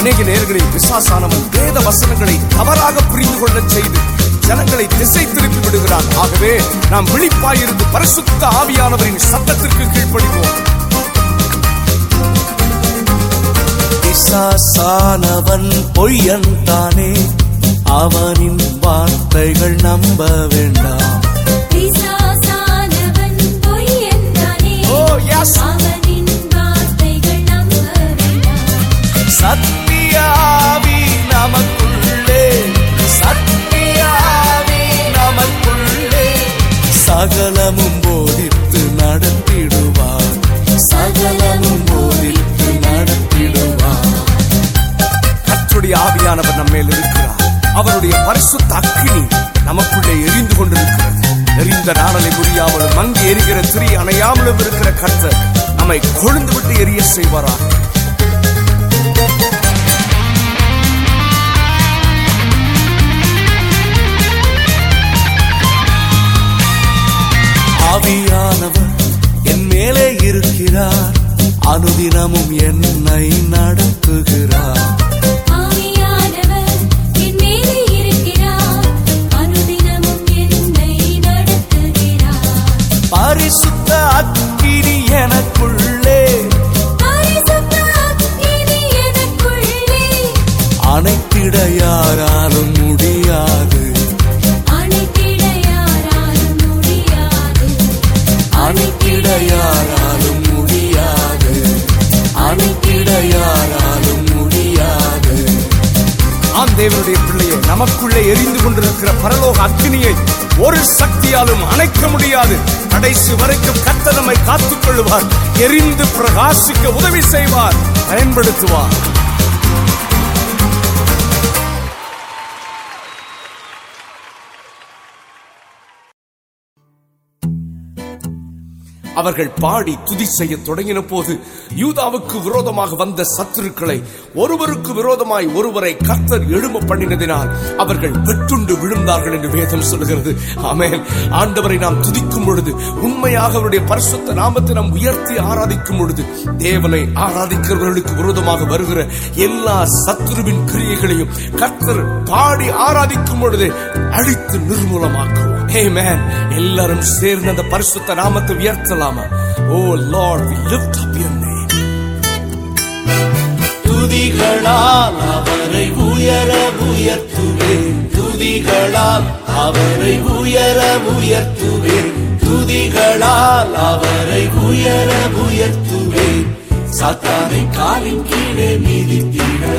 அநேக நேர்களை விசுவாசானவன் வேத வசனங்களை தவறாக புரிந்து கொள்ள செய்து ஜனங்களை திசை திருப்பி விடுகிறான். ஆகவே நாம் விழிப்பாயிருந்து பரிசுத்த ஆவியானவரின் சத்தத்திற்கு கீழ்ப்படிவோம். விசுவாசானவன் பொய்யன் தானே, அவனின் வார்த்தைகள் நம்ப வேண்டாம். சத்தியாவி நமக்குள்ளே, சத்தியாவி நமக்குள்ளே சகலமும் போதித்து நடத்திடுவார். சகலமும் போதித்து நடத்திடுவார். கர்த்தருடைய ஆவியானவர் நம்மேல் இருக்கிறார். அவருடைய பரிசுத்த அக்கினி நமக்குள்ளே எரிந்து கொண்டிருக்கிறது. எரிந்த நாடலை புரியாமலும் மங்கி எரிகிற திரி அணையாமலும் இருக்கிற கர்த்தர் நம்மை கொழுந்து விட்டு எரிய செய்வாராம். ஆவியானவர் என் மேலே இருக்கிறார். அனுதினமும் என்னை நடத்துகிறார். ஆவியானவர் என் மேலே இருக்கிறார். அனுதினமும் என்னை நடத்துகிறார். பரிசுத்த அக்கினி எனக்குள்ளே, பரிசுத்த அக்கினி எனக்குள்ளே அணைத்திட யாராலும் முடியாது. அணைத்திட யாராலும் முடியாது. அணைத்திட யாராலும் முடியாது. ஆம், தேவனுடைய பிள்ளையை நமக்குள்ளே எரிந்து கொண்டிருக்கிற பரலோக அக்னியை ஒரு சக்தியாலும் அணைக்க முடியாது. கடைசி வரைக்கும் கர்த்தர் நம்மை காத்துக் கொள்வார். எரிந்து பிரகாசிக்க உதவி செய்வார், பயன்படுத்துவார். அவர்கள் பாடி துதி செய்ய தொடங்கின போது யூதாவுக்கு விரோதமாக வந்த சத்துருக்களை ஒருவருக்கு விரோதமாய் ஒருவரை கர்த்தர் எழும்ப பண்ணினதினால் அவர்கள் வெட்டுண்டு விழுந்தார்கள் என்று வேதம் சொல்கிறது. ஆமென். ஆண்டவரை நாம் துதிக்கும் பொழுது, உண்மையாக அவருடைய பரிசுத்த நாமத்தை நாம் உயர்த்தி ஆராதிக்கும் பொழுது, தேவனை ஆராதிக்கிறவர்களுக்கு விரோதமாக வருகிற எல்லா சத்துருவின் கிரியைகளையும் கர்த்தர் பாடி ஆராதிக்கும் பொழுதே அழித்து நிர்மூலமாக்குவோம். ஆமென். எல்லாரும் சேர்ந்து அந்த பரிசுத்த நாமத்தை உயர்த்தலாமா? Oh Lord, we lift up your name. துதிகளால் அவரை உயர உயர்த்துவேன். துதிகளால் அவரை உயர உயர்த்துவேன். துதிகளால் அவரை உயர உயர்த்துவேன். சாத்தானை காலின் கீழே மிதித்திட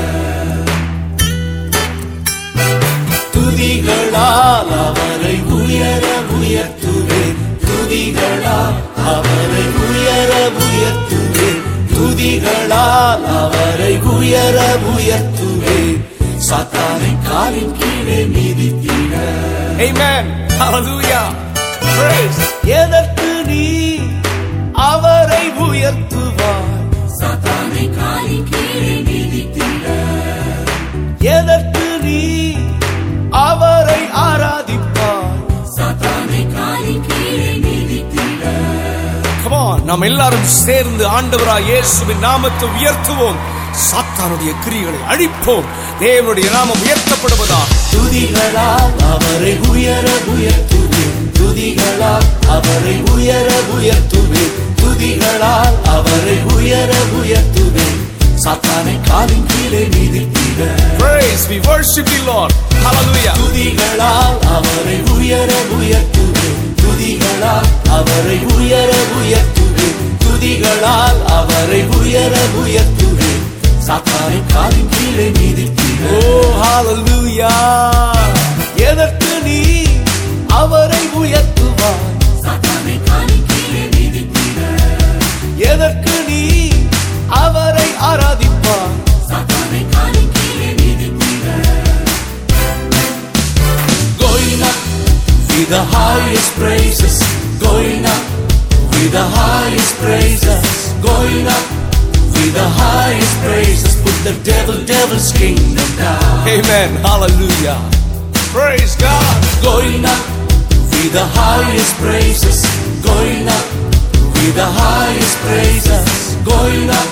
துதிகளால் அவரை உயர உயர்த்துவேன். துதிகளால் அவரை உயர உயர்த்துவேன். துதிகளால் அவரை உயர உயர்த்துவேன். சாத்தானை காலின் கீழே மிதித்திட. ஆமென். ஹalleluya. Praise. எதற்கு நீ அவரை உயர்த்துவாய்? சாத்தானை காலின் கீழே மிதித்திட. எதற்கு நீ அவரை ஆராதிப்பார்? சாத்தானை காலின் கீழே மிதித்திட. Come on, நாம் எல்லாரும் சேர்ந்து ஆண்டவராகிய இயேசுவின் நாமத்தை உயர்த்துவோம். சாத்தானுடைய கிரியைகளை அழிப்போம். தேவனுடைய நாமம் உயர்த்தப்படுவதா? துதிகளால் அவரை உயர உயர்த்துவேன். துதிகளால் அவரை உயர உயர்த்துவேன். துதிகளால் அவரை உயர உயர்த்துவேன். சாத்தானை காலின் கீழே மிதித்திட. Praise, we worship the Lord. Hallelujah. துதிகளால் அவரை உயர உயர்த்துவேன். துதிகளால் அவரை உயர உயர்த்துவேன். துதிகளால் அவரை உயர உயர்த்துவேன். சாத்தாரின் காலின் கீழே மீதித்தீர். ஓ ஹalleluya. எதற்கு நீ அவரை உயர்த்துவாய்? சாத்தாரின் காலின் கீழே மீதித்தீர். எதற்கு நீ அவரை ஆராதிப்பாய்? சாத்தாரின் காலின் கீழே மீதித்தீர். Going up with the highest praises. Going up with the highest praises. Going up with the highest praises. Put the devil, devil's kingdom down. Amen. Hallelujah. Praise God. Going up with the highest praises. Going up with the highest praises. Going up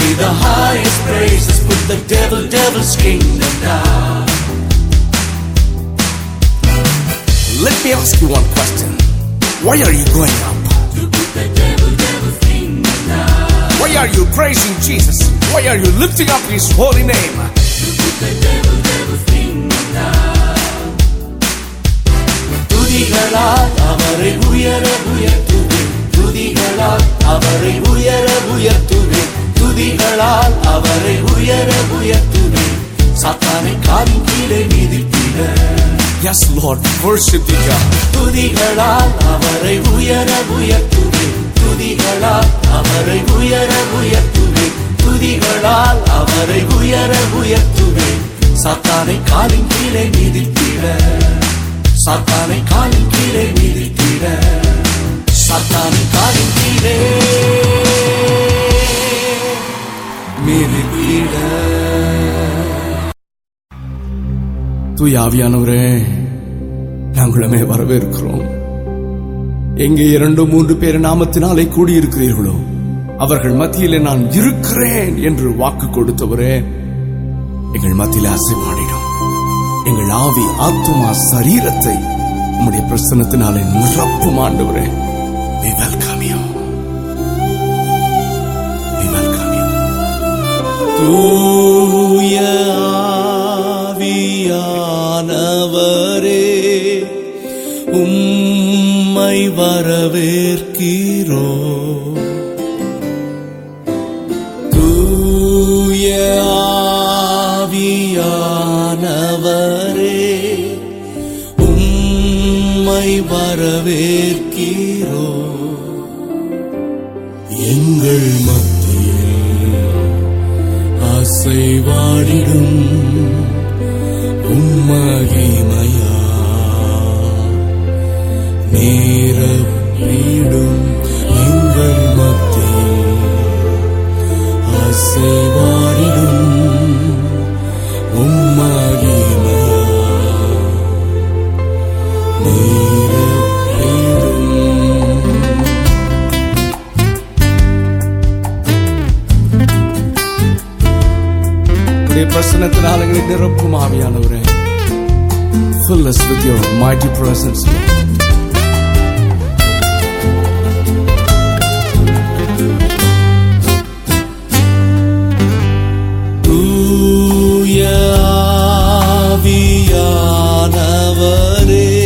with the highest praises. Put the devil, devil's kingdom down. Let me ask you one question. Why are you going up? To put the devil, devil's kingdom down. Why are you praising Jesus? Why are you lifting up His holy name? To put the devil, devil's kingdom down. துதிகளால் அவரை உயர உயர்த்துவே. துதிகளால் அவரை உயர உயர்த்துவே. துதிகளால் அவரை உயர உயர்த்துவே. சாத்தானை காலின் கீழே மிதித்தீரே. Yes, Lord, worship the God. துதிகளால் அவரை உயர உயர்த்துவே. துதிகளால் அவரை உயர உயர்த்துவே. துதிகளால் அவரை உயர உயர்த்துவே. சாத்தானை காலின் கீழே மிதித்தீரே. சாத்தானை காலின் கீழே மிதித்தீரே. சாத்தானை காலின் கீழே மிதித்தீரே. தூய ஆவியானவரே, நாங்களுமே வரவேற்கிறோம். எங்கே இரண்டு மூன்று பேர் நாமத்தினாலே கூடியிருக்கிறீர்களோ அவர்கள் மத்தியிலே நான் இருக்கிறேன் என்று வாக்கு கொடுத்தவரே, எங்கள் மத்தியிலே ஆசீர்வாதம், எங்கள் ஆவி, ஆத்துமா, சரீரத்தை உம்முடைய பிரசன்னத்தினாலே நிரப்பும் ஆண்டவரே. We welcome you. We welcome you. தூய ஆவியானவரே, உம்மை வரவேற்கிறோ. தூய ஆவியானவரே, உம்மை வரவேற்கிறோ. எங்கள் மத்தியில் அசைவாடிடும் மகிமையா நீரப்பிடும். எங்கள் மத்தியில் அசைவாடிடும் உம்மகிமையா நீரப்பிடும். பிரசன்னத்தினால் எங்களை நிரப்பும் ஆவியானவரே. Fill us with your mighty presence. தூய ஆவியானவரே,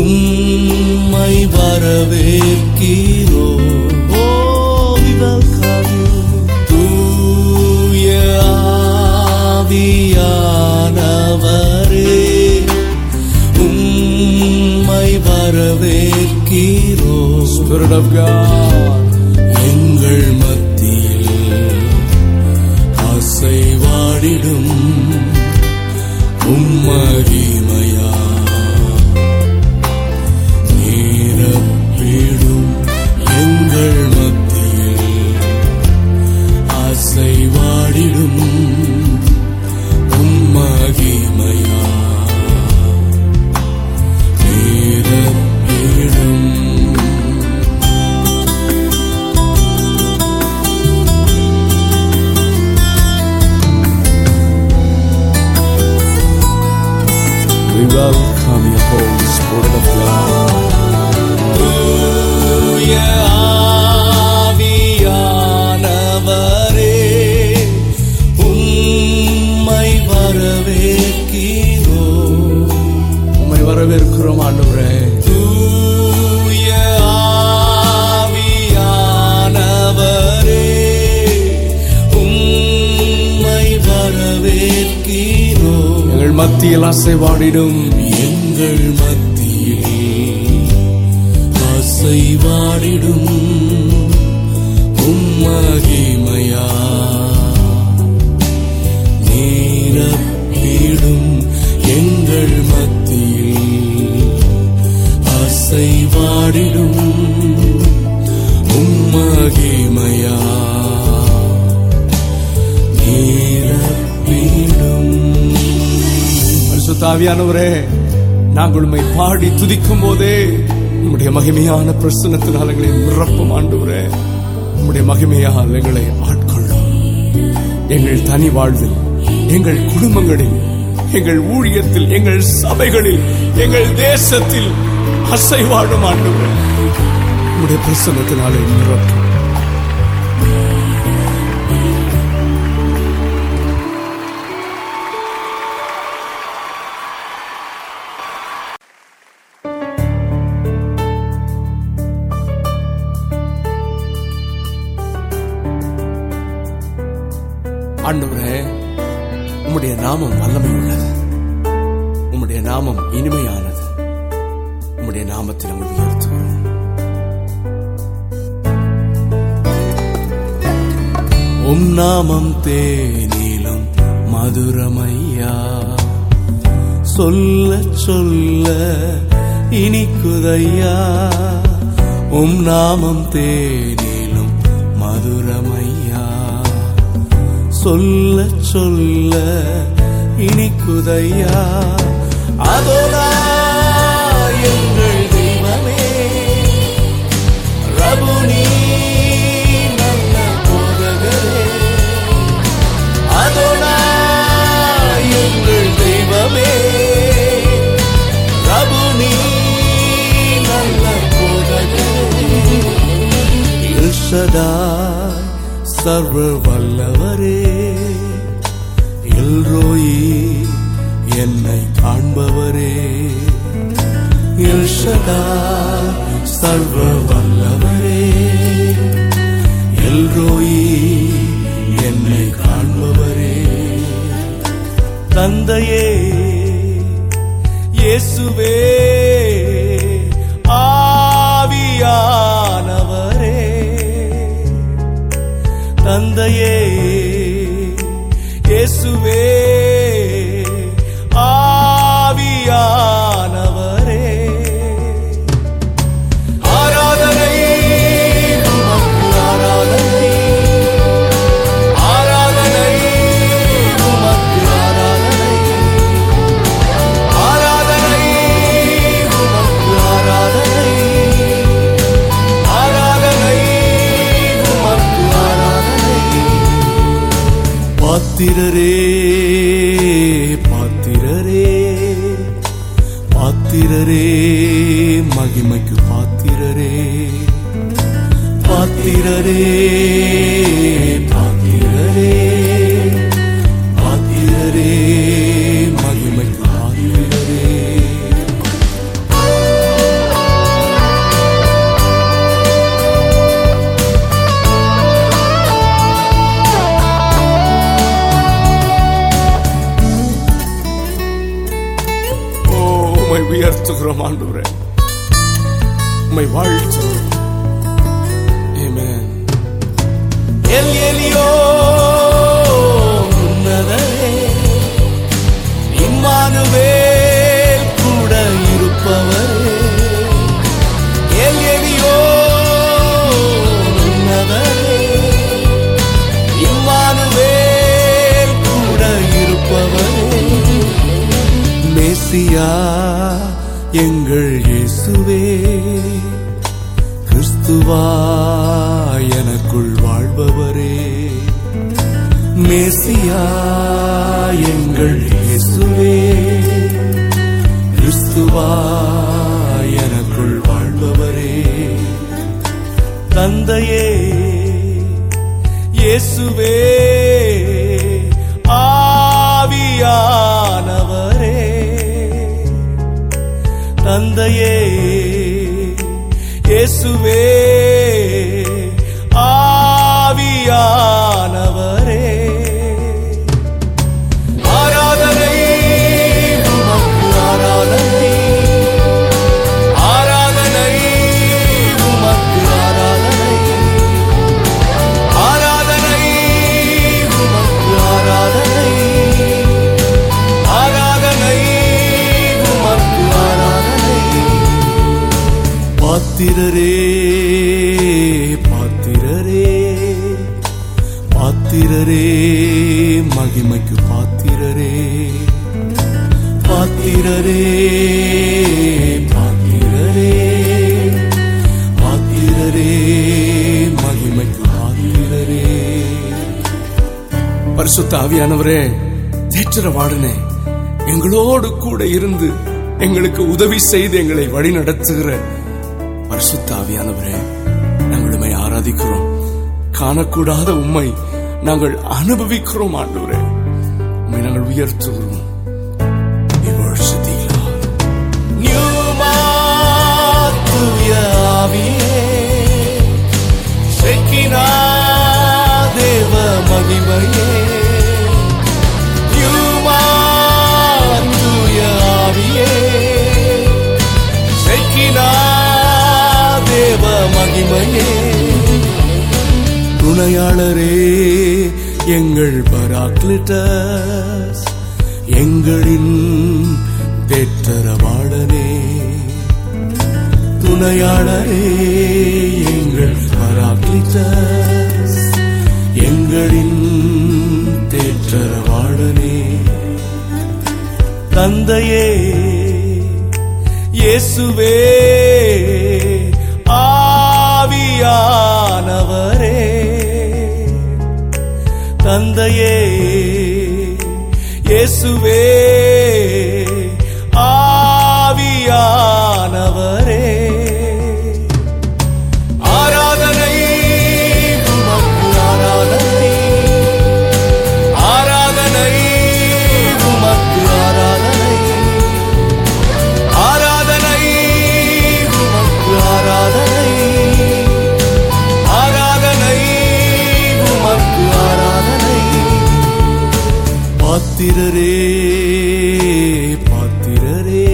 உம்மை வரவேற்கிறோ. தூய ஆவியானவரே, வரவேற்கிறோ. Spirit of God, எங்கள் மத்தியில் அசைவாடிடும் உம்மகிமையா நீரப்பிடும். எங்கள் மத்தியில் அசைவாடிடும் உம்மகிமையா. We welcome your Holy Spirit of God. Hallelujah. ஆவியானவரே, உம்மை வரவேற்கிறோ. உம்மை வரவேற்கிறோம் ஆண்டவரே. தூய ஆவியானவரே, உம் வரவேற்கிறோ. எங்கள் மத்தியில் அசைவாடிடும், எங்கள் மத்தியிலே அசைவாடிடும் உம்மகிமையா நீரப்பிடும். எங்கள் மத்தியில் அசைவாடிடும் உம்மகிமையா நீரப்பிடும். பரிசுத்த ஆவியானவரே, நாங்கள் உம்மை பாடி துதிக்கும் போதே உம்முடைய மகிமையான பிரசன்னத்தினால் எங்களை நிரப்பும் ஆண்டவரே. உம்முடைய மகிமையால் எங்களை ஆட்கொள்ளும். எங்கள் தனி வாழ்வில், எங்கள் குடும்பங்களில், எங்கள் ஊழியத்தில், எங்கள் சபைகளில், எங்கள் தேசத்தில் அசைவாடும் ஆண்டவரே. உம்முடைய பிரசன்னத்தினாலே நிரப்பும். ஆண்டவரே, உம்முடைய நாமம் வல்லமை உள்ளது, உம்முடைய நாமம் இனிமையானது. உம்முடைய நாமத்தை நாங்கள் உயர்த்துகிறோம். உம் நாமம் தேனிலும் மதுரமையா, சொல்ல சொல்ல இனிக்குதையா. உம் நாமம் தேனிலும் மதுரமையா, சொல்ல சொல்ல இனிக்குதையா. அதோனாய் எங்கள் தெய்வமே, ரபுனி நல்ல போதகரே. அதோனாய் எங்கள் தெய்வமே, ரபுனி நல்ல போதகரே. எல்ஷடாய் சர்வ வல்லவரே, எல்ரோயி என்னை காண்பவரே. எல்ஷடாய் சர்வ வல்லவரே, எல்ரோயி என்னை காண்பவரே. தந்தையே இயேசுவே, ஆவியானவரே. தந்தையே இயேசுவே, ஆவியானவரே. ஆராதனை உமக்கு, ஆராதனை ஆராதனை உமக்கு, ஆராதனை ஆராதனை உமக்கு, ஆராதனை ஆராதனை உமக்கு, ஆராதனை. பாத்திரரே, பாத்திரரே, மகிமைக்கு பாத்திரரே. பாத்திரரே, பாத்திரரே, பாத்திரரே, மகிமைக்கு பாத்திரரே. உயர்த்துகிறோம் ஆண்டவரே, உம்மை வாழ்த்துகிறோம். ஆமென். எல் எலியோ உன்னதரே, இம்மானுவேல் கூட இருப்பவரே. எல் எலியோ உன்னதரே, இம்மானுவேல் கூட இருப்பவரே. மேசியா எங்கள் இயேசுவே, கிறிஸ்துவா எனக்குள் வாழ்பவரே. மேசியா எங்கள் இயேசுவே, கிறிஸ்துவா எனக்குள் வாழ்பவரே. தந்தையே இயேசுவே, ஆவியானவரே. தந்தையே இயேசுவே, ஆவியானவரே. பாத்திரரே பாத்திரரே பாத்திரரே மகிமைக்கு பாத்திரரே பாத்திரரே பாத்திரரே பாத்திரரே மகிமைக்கு பாத்திரரே. பரிசுத்த ஆவியானவரே, தேற்றரவாடனே, எங்களோடு கூட இருந்து எங்களுக்கு உதவி செய்து எங்களை வழி நடத்துகிற பரிசுத்த ஆவியானவரே, நாங்கள் உம்மை ஆராதிக்கிறோம். காணக்கூடாத உம்மை நாங்கள் அனுபவிக்கிறோம் ஆண்டவரே. உம்மை நாங்கள் உயர்த்துகிறோம். துணையாளரே, எங்கள் பராக்ளிட்டஸ், எங்களின் தேற்றரவாளனே, துணையாளரே, எங்கள் பராக்ளிட்டஸ், எங்களின் தேற்றரவாளனே. தந்தையே, இயேசுவே, ஆவியானவரே, தந்தையே, இயேசுவே, ஆவியானவரே, பாத்திரரே பாத்திரரே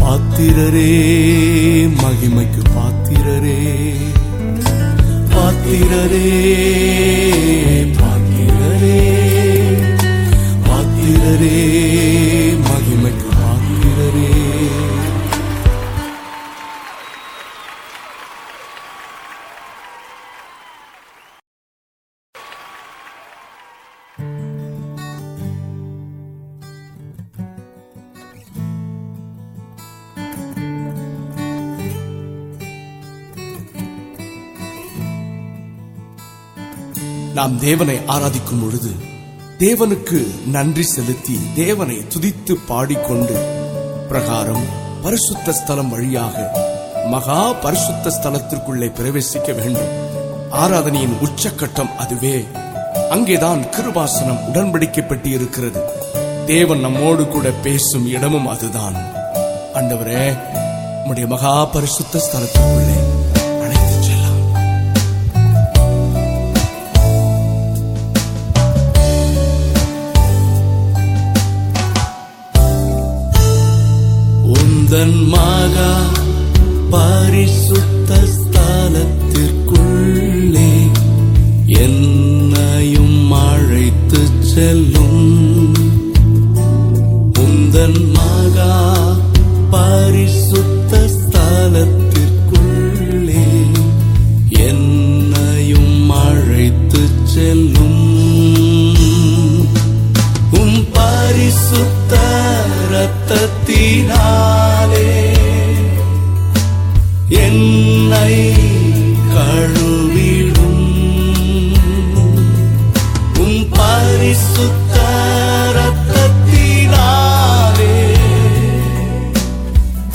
பாத்திரரே மகிமைக்கு பாத்திரரே பாத்திரரே பாத்திரரே பாத்திரரே மகிமைக்கு பாத்திரரே. நாம் தேவனை ஆராதிக்கும் பொழுது தேவனுக்கு நன்றி செலுத்தி தேவனை துதித்து பாடிக்கொண்டு பிரகாரம் பரிசுத்த ஸ்தலம் வழியாக மகா பரிசுத்த ஸ்தலத்திற்குள்ளே பிரவேசிக்க வேண்டும். ஆராதனையின் உச்சக்கட்டம் அதுவே. அங்கேதான் கிருபாசனம் உடன்படிக்கப்பட்டு இருக்கிறது. தேவன் நம்மோடு கூட பேசும் இடமும் அதுதான். ஆண்டவரே, நம்முடைய மகா பரிசுத்த ஸ்தலத்திற்குள்ளே தன் மகா பரிசுத்த ஸ்தலத்திற்குள்ளே என்னையும் அழைத்து செல்லும். உந்தன் மகா பரிசுத்த ஸ்தலத்திற்குள்ளே என்னையும் அழைத்து செல்லும். உம் பரிசுத்த இரத்தத்தினால் என்னை கழுவிடும். உம் பரிசுத்த இரத்தத்தினாலே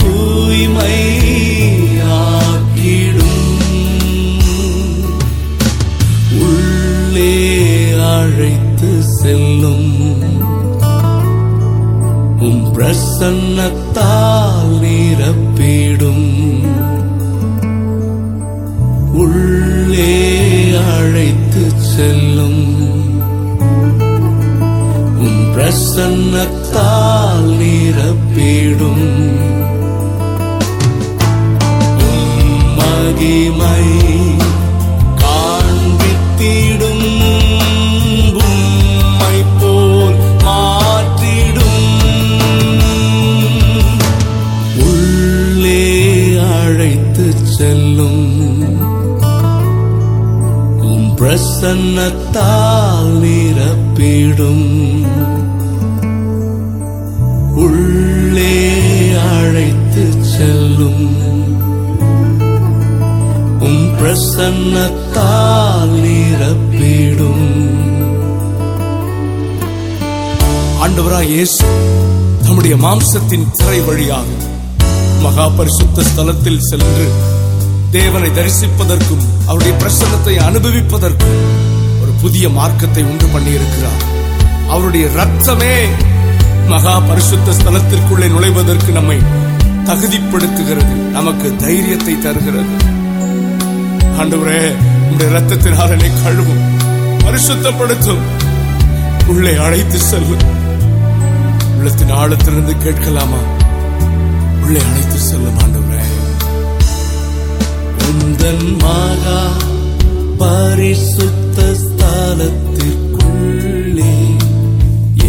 தூய்மையாக்கிடும். உள்ளே அழைத்து செல்லும். உம் பிரசன்னத்தால் நிரப்பிடும். உள்ளே அழைத்து செல்லும். உம் பிரசன்னத்தால் நிரப்பிடும். உம் மகிமை காண்பித்திடும். உம்மை போல் மாற்றிடும். உள்ளே அழை பிரசன்னத்தால் நிரப்பிடும், உள்ளே அழைத்து செல்லும். உம் பிரசன்னத்தால் நிரப்பிடும். ஆண்டவராய் இயேசு நம்முடைய மாம்சத்தின் திரை வழியாக மகா பரிசுத்த ஸ்தலத்தில் சென்று தேவனை தரிசிப்பதற்கும் அவருடைய பிரசன்னத்தை அனுபவிப்பதற்கும் ஒரு புதிய மார்க்கத்தை உண்டு பண்ணியிருக்கிறார். அவருடைய ரத்தமே மகா பரிசுத்த ஸ்தலத்திற்குள்ளே நுழைவதற்கு நம்மை தகுதிப்படுத்துகிறது, நமக்கு தைரியத்தை தருகிறது. ஆண்டவரே, உங்களுடைய ரத்தத்தினால் என்னை கழுவும், பரிசுத்தப்படுத்தும், உள்ளே அழைத்து செல்லும். உள்ளத்தின் ஆழத்திலிருந்து கேட்கலாமா? உள்ளே அழைத்து செல்லும் ஆண்டவரே. உந்தன் மகா பரிசுத்த ஸ்தலத்திற்குள்ளே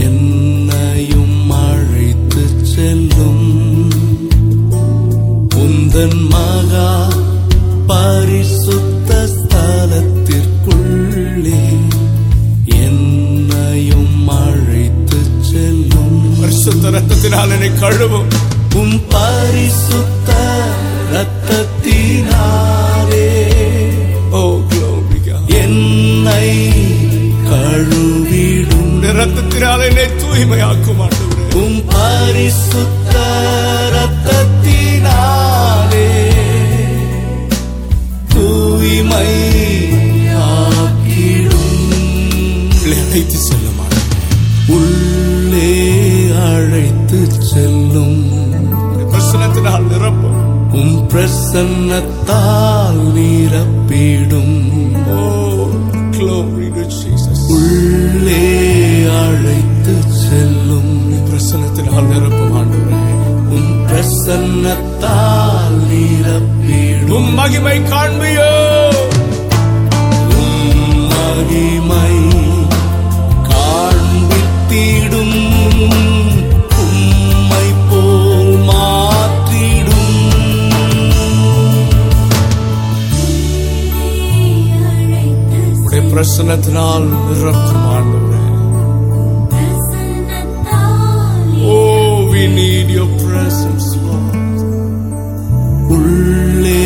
என்னையும் அழைத்து செல்லும். உந்தன் மகா பரிசுத்த ஸ்தலத்திற்குள்ளே என்னையும் அழைத்து செல்லும். பரிசுத்த ரத்தத்தினால் என்னை கழுவும், உம் பரிசுத்த ரத்தத்தினாலே என்னை கழுவிடும். ரத்தத்தினாலே என்னை தூய்மையாக்கும் ஆண்டவரே. உம் பரிசுத்த ரத்தத்தினாலே தூய்மை அழைத்து செல்லும், உள்ளே அழைத்து செல்லும். பிரசன்னத்தினால் நிரப்பும், உம் பிரசன்னத்தால் நிரப்பிடும். ஓ glory to Jesus. உள்ளே அழைத்து செல்லும், பிரசன்னத்தால் நிரப்பும் ஆண்டவரே. உம் பிரசன்னத்தால் நிரப்பிடும். உம் மகிமை காண்பியோ, உம் மகிமை காண்பித்திடும். பிரசன்னத்தினால் நிரப்பும் ஆண்டவரே. ஓ we need your presence Lord. உள்ளே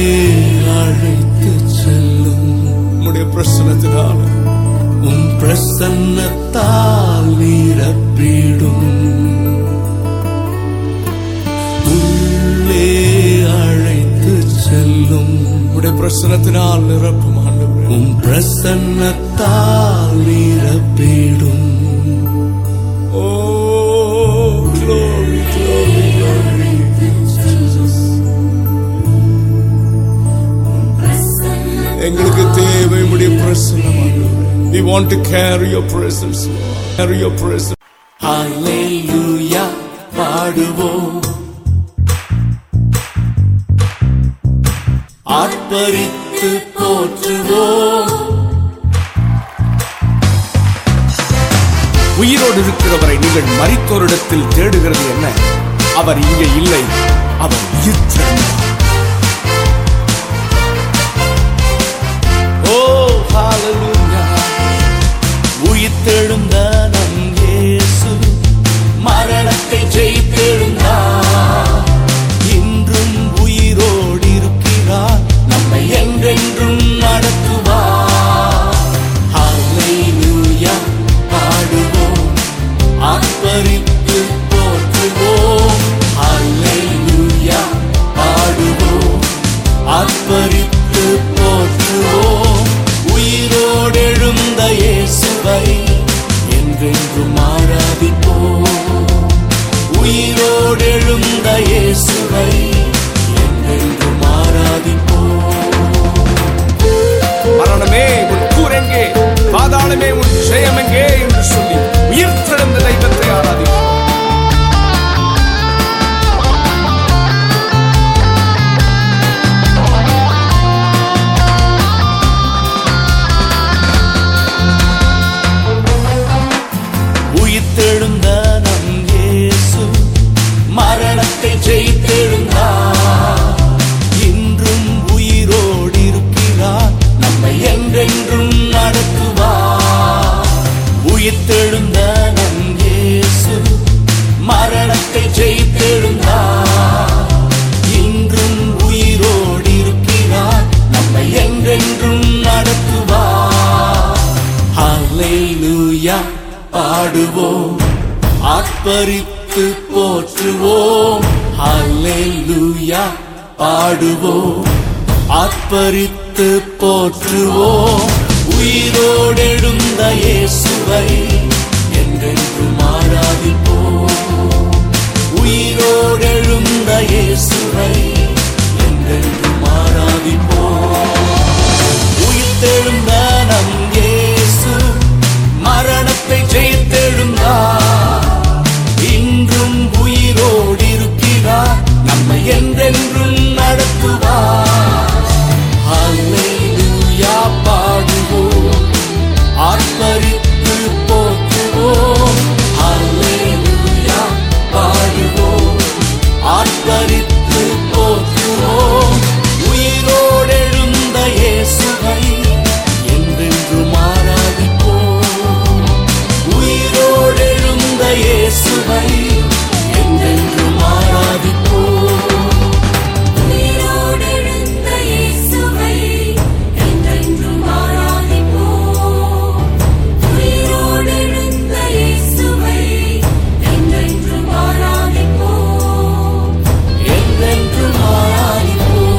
அழைத்து செல்லும், உம்முடைய பிரசன்னத்தினால். உம் பிரசன்னத்தால் நிரப்பிடும், உள்ளே அழைத்து செல்லும். உம்முடைய பிரசன்னத்தினால் நிரப்பும், உம் பிரசன்னத்தால் நிரப்பிடும். ஓ glory glory glory Jesus. எங்களுக்கு தேவை உம்முடைய பிரசன்னம். We want to carry your presence Lord. Carry your presence. Hallelujah பாடுவோம். ஆர்ப்பரித்து போற்றுவோம். உயிரோடு இருக்கிறவரை நீங்கள் மரித்தோரிடத்தில் தேடுகிறது என்ன? அவர் இங்கே இல்லை, அவர் உயிர்த்தெழுந்தார். ஓ ஹalleluya. உயிர்த்தெழுந்த நம் இயேசு மரணத்தை ஜெயித்தெழுந்தார். இன்றும் உயிரோடு இருக்கிறார், என்றென்றும் நடத்துவார். ஹalleluya பாடுவோம், ஆர்ப்பரித்து போற்றுவோம். ஹalleluya பாடுவோம், ஆர்ப்பரித்து போற்றுவோம். உயிரோடு எழுந்த இயேசுவை என்றென்றும் ஆராதிப்போம். உயிரோடு எழுந்த இயேசுவை என்றென்றும் ஆராதிப்போம். மரணமே உன் கூரெங்கே, பாதாளமே உன் ஜெயமெங்கே என்று சொல்லி உயிர் திறந்த தெய்வத்தை ஆராதி. உயிர்த்தெழுந்த நம் இயேசு மரணத்தை ஜெயித்தெழுந்தார். இன்றும் உயிரோடு இருக்கிறார், என்றென்றும் நடத்துவார். பாடுவோம், ஆர்ப்பரித்து போற்றுவோம். ஹல்லேலூயா பாடுவோம், ஆர்ப்பரித்து போற்றுவோம். உயிரோடெழுந்த இயேசுவை என்றென்று ஆராதிப்போம். உயிரோடெழுந்த இயேசுவை என்றென்று ஆராதிப்போம். உயிர்த்தெழுந்த நம் இயேசு மரணத்தை ஜெயித்தெழுந்தார். இன்றும் உயிரோடு இருக்கிறார், நம்மை என்றென்றும் நடத்துவார். அல்லேலூயா பாடுவோம், ஆர்ப்பரித்து போற்றுவோம். அல்லேலூயா பாடுவோம், ஆர்ப்பரித்து போற்றுவோம். உயிரோடெழுந்த இயேசுவை என்றென்றும் ஆராதிப்போம். உயிரோடெழுந்த இயேசுவை என்றென்றும் ஆராதிப்போம். உயிரோடெழுந்த இயேசுவை என்றென்றும் ஆராதிப்போம். உயிரோடெழுந்த இயேசுவை என்றென்றும் ஆராதிப்போம். என்றென்றும் ஆராதிப்போம்.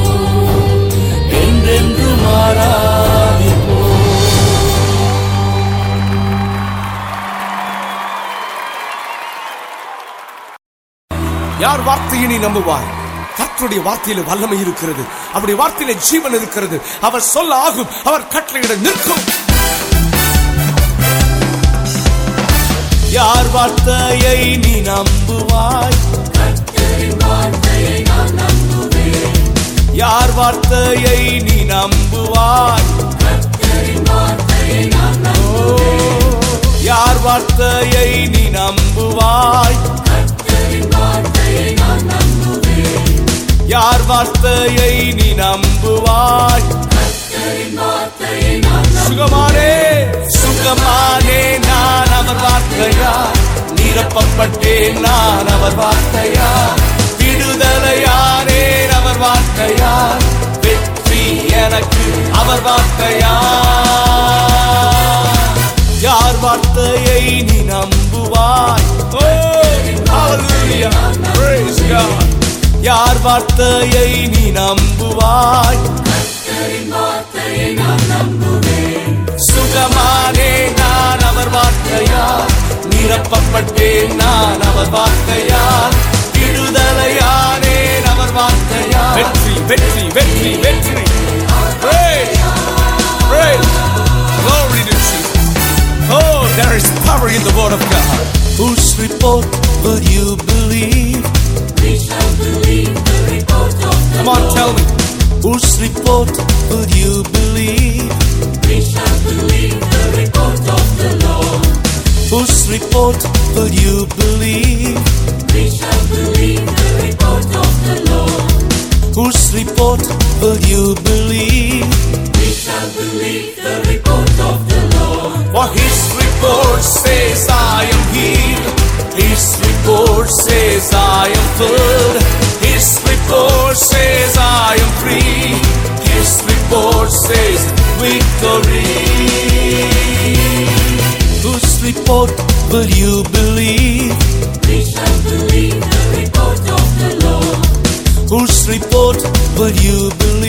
என்றென்றும் ஆராதிப்போம். யார் வார்த்தையினை நம்புவார்? கர்த்தருடைய வார்த்தையில வல்லமை இருக்கிறது, அவருடைய வார்த்தையில ஜீவன் இருக்கிறது. அவர் சொல்ல ஆகும், அவர் கட்டளையிட நிற்கும். யார் வார்த்தையை நீ நம்புவாய்? கர்த்தரின் வார்த்தையை நான் நம்புவேன். யார் வார்த்தையை நீ நம்புவாய்? கர்த்தரின் வார்த்தையை நான் நம்புவேன். யார் வார்த்தையை நீ நம்புவாய்? கர்த்தரின் வார்த்தையை நான் நம்புவேன். யார் வார்த்தையை நீ நம்புவாய்? கர்த்தரின் வார்த்தையை நான் சுகமானே சுகமானே நான் அவர் வார்த்தையா. நிரப்பப்பட்டேன் நான் அவர் வார்த்தையா. விடுதலையானேன் அவர் வார்த்தையா. வெற்றி எனக்கு அவர் வார்த்தையா. யார் வார்த்தையை நீ நம்புவாய்? ஓ ஹalleluya praise god. யார் வார்த்தையை நீ நம்புவாய்? கர்த்தரின் வார்த்தையை நான் நம்புவேன். சுகமானே நான் அவர் வார்த்தையா. நிரப்பப்பட்டேன் நான் அவர் வார்த்தையா. விடுதலையானே அவர் வார்த்தையா. வெற்றி வெற்றி வெற்றி வெற்றி. Praise praise glory to Jesus. Oh, there is power in the word of God. Whose report will you believe? We shall believe the report of the Lord. Come on, tell me. Whose report will you believe? We shall believe the report of the Lord. Whose report will you believe? We shall believe the report of the Lord. Whose report will you believe? We shall believe the report of the Lord. For his report says I am healed. His report says I am filled. His report says I am free. His report says victory. Whose report will you believe? We shall believe the report of the Lord. Whose report will you believe?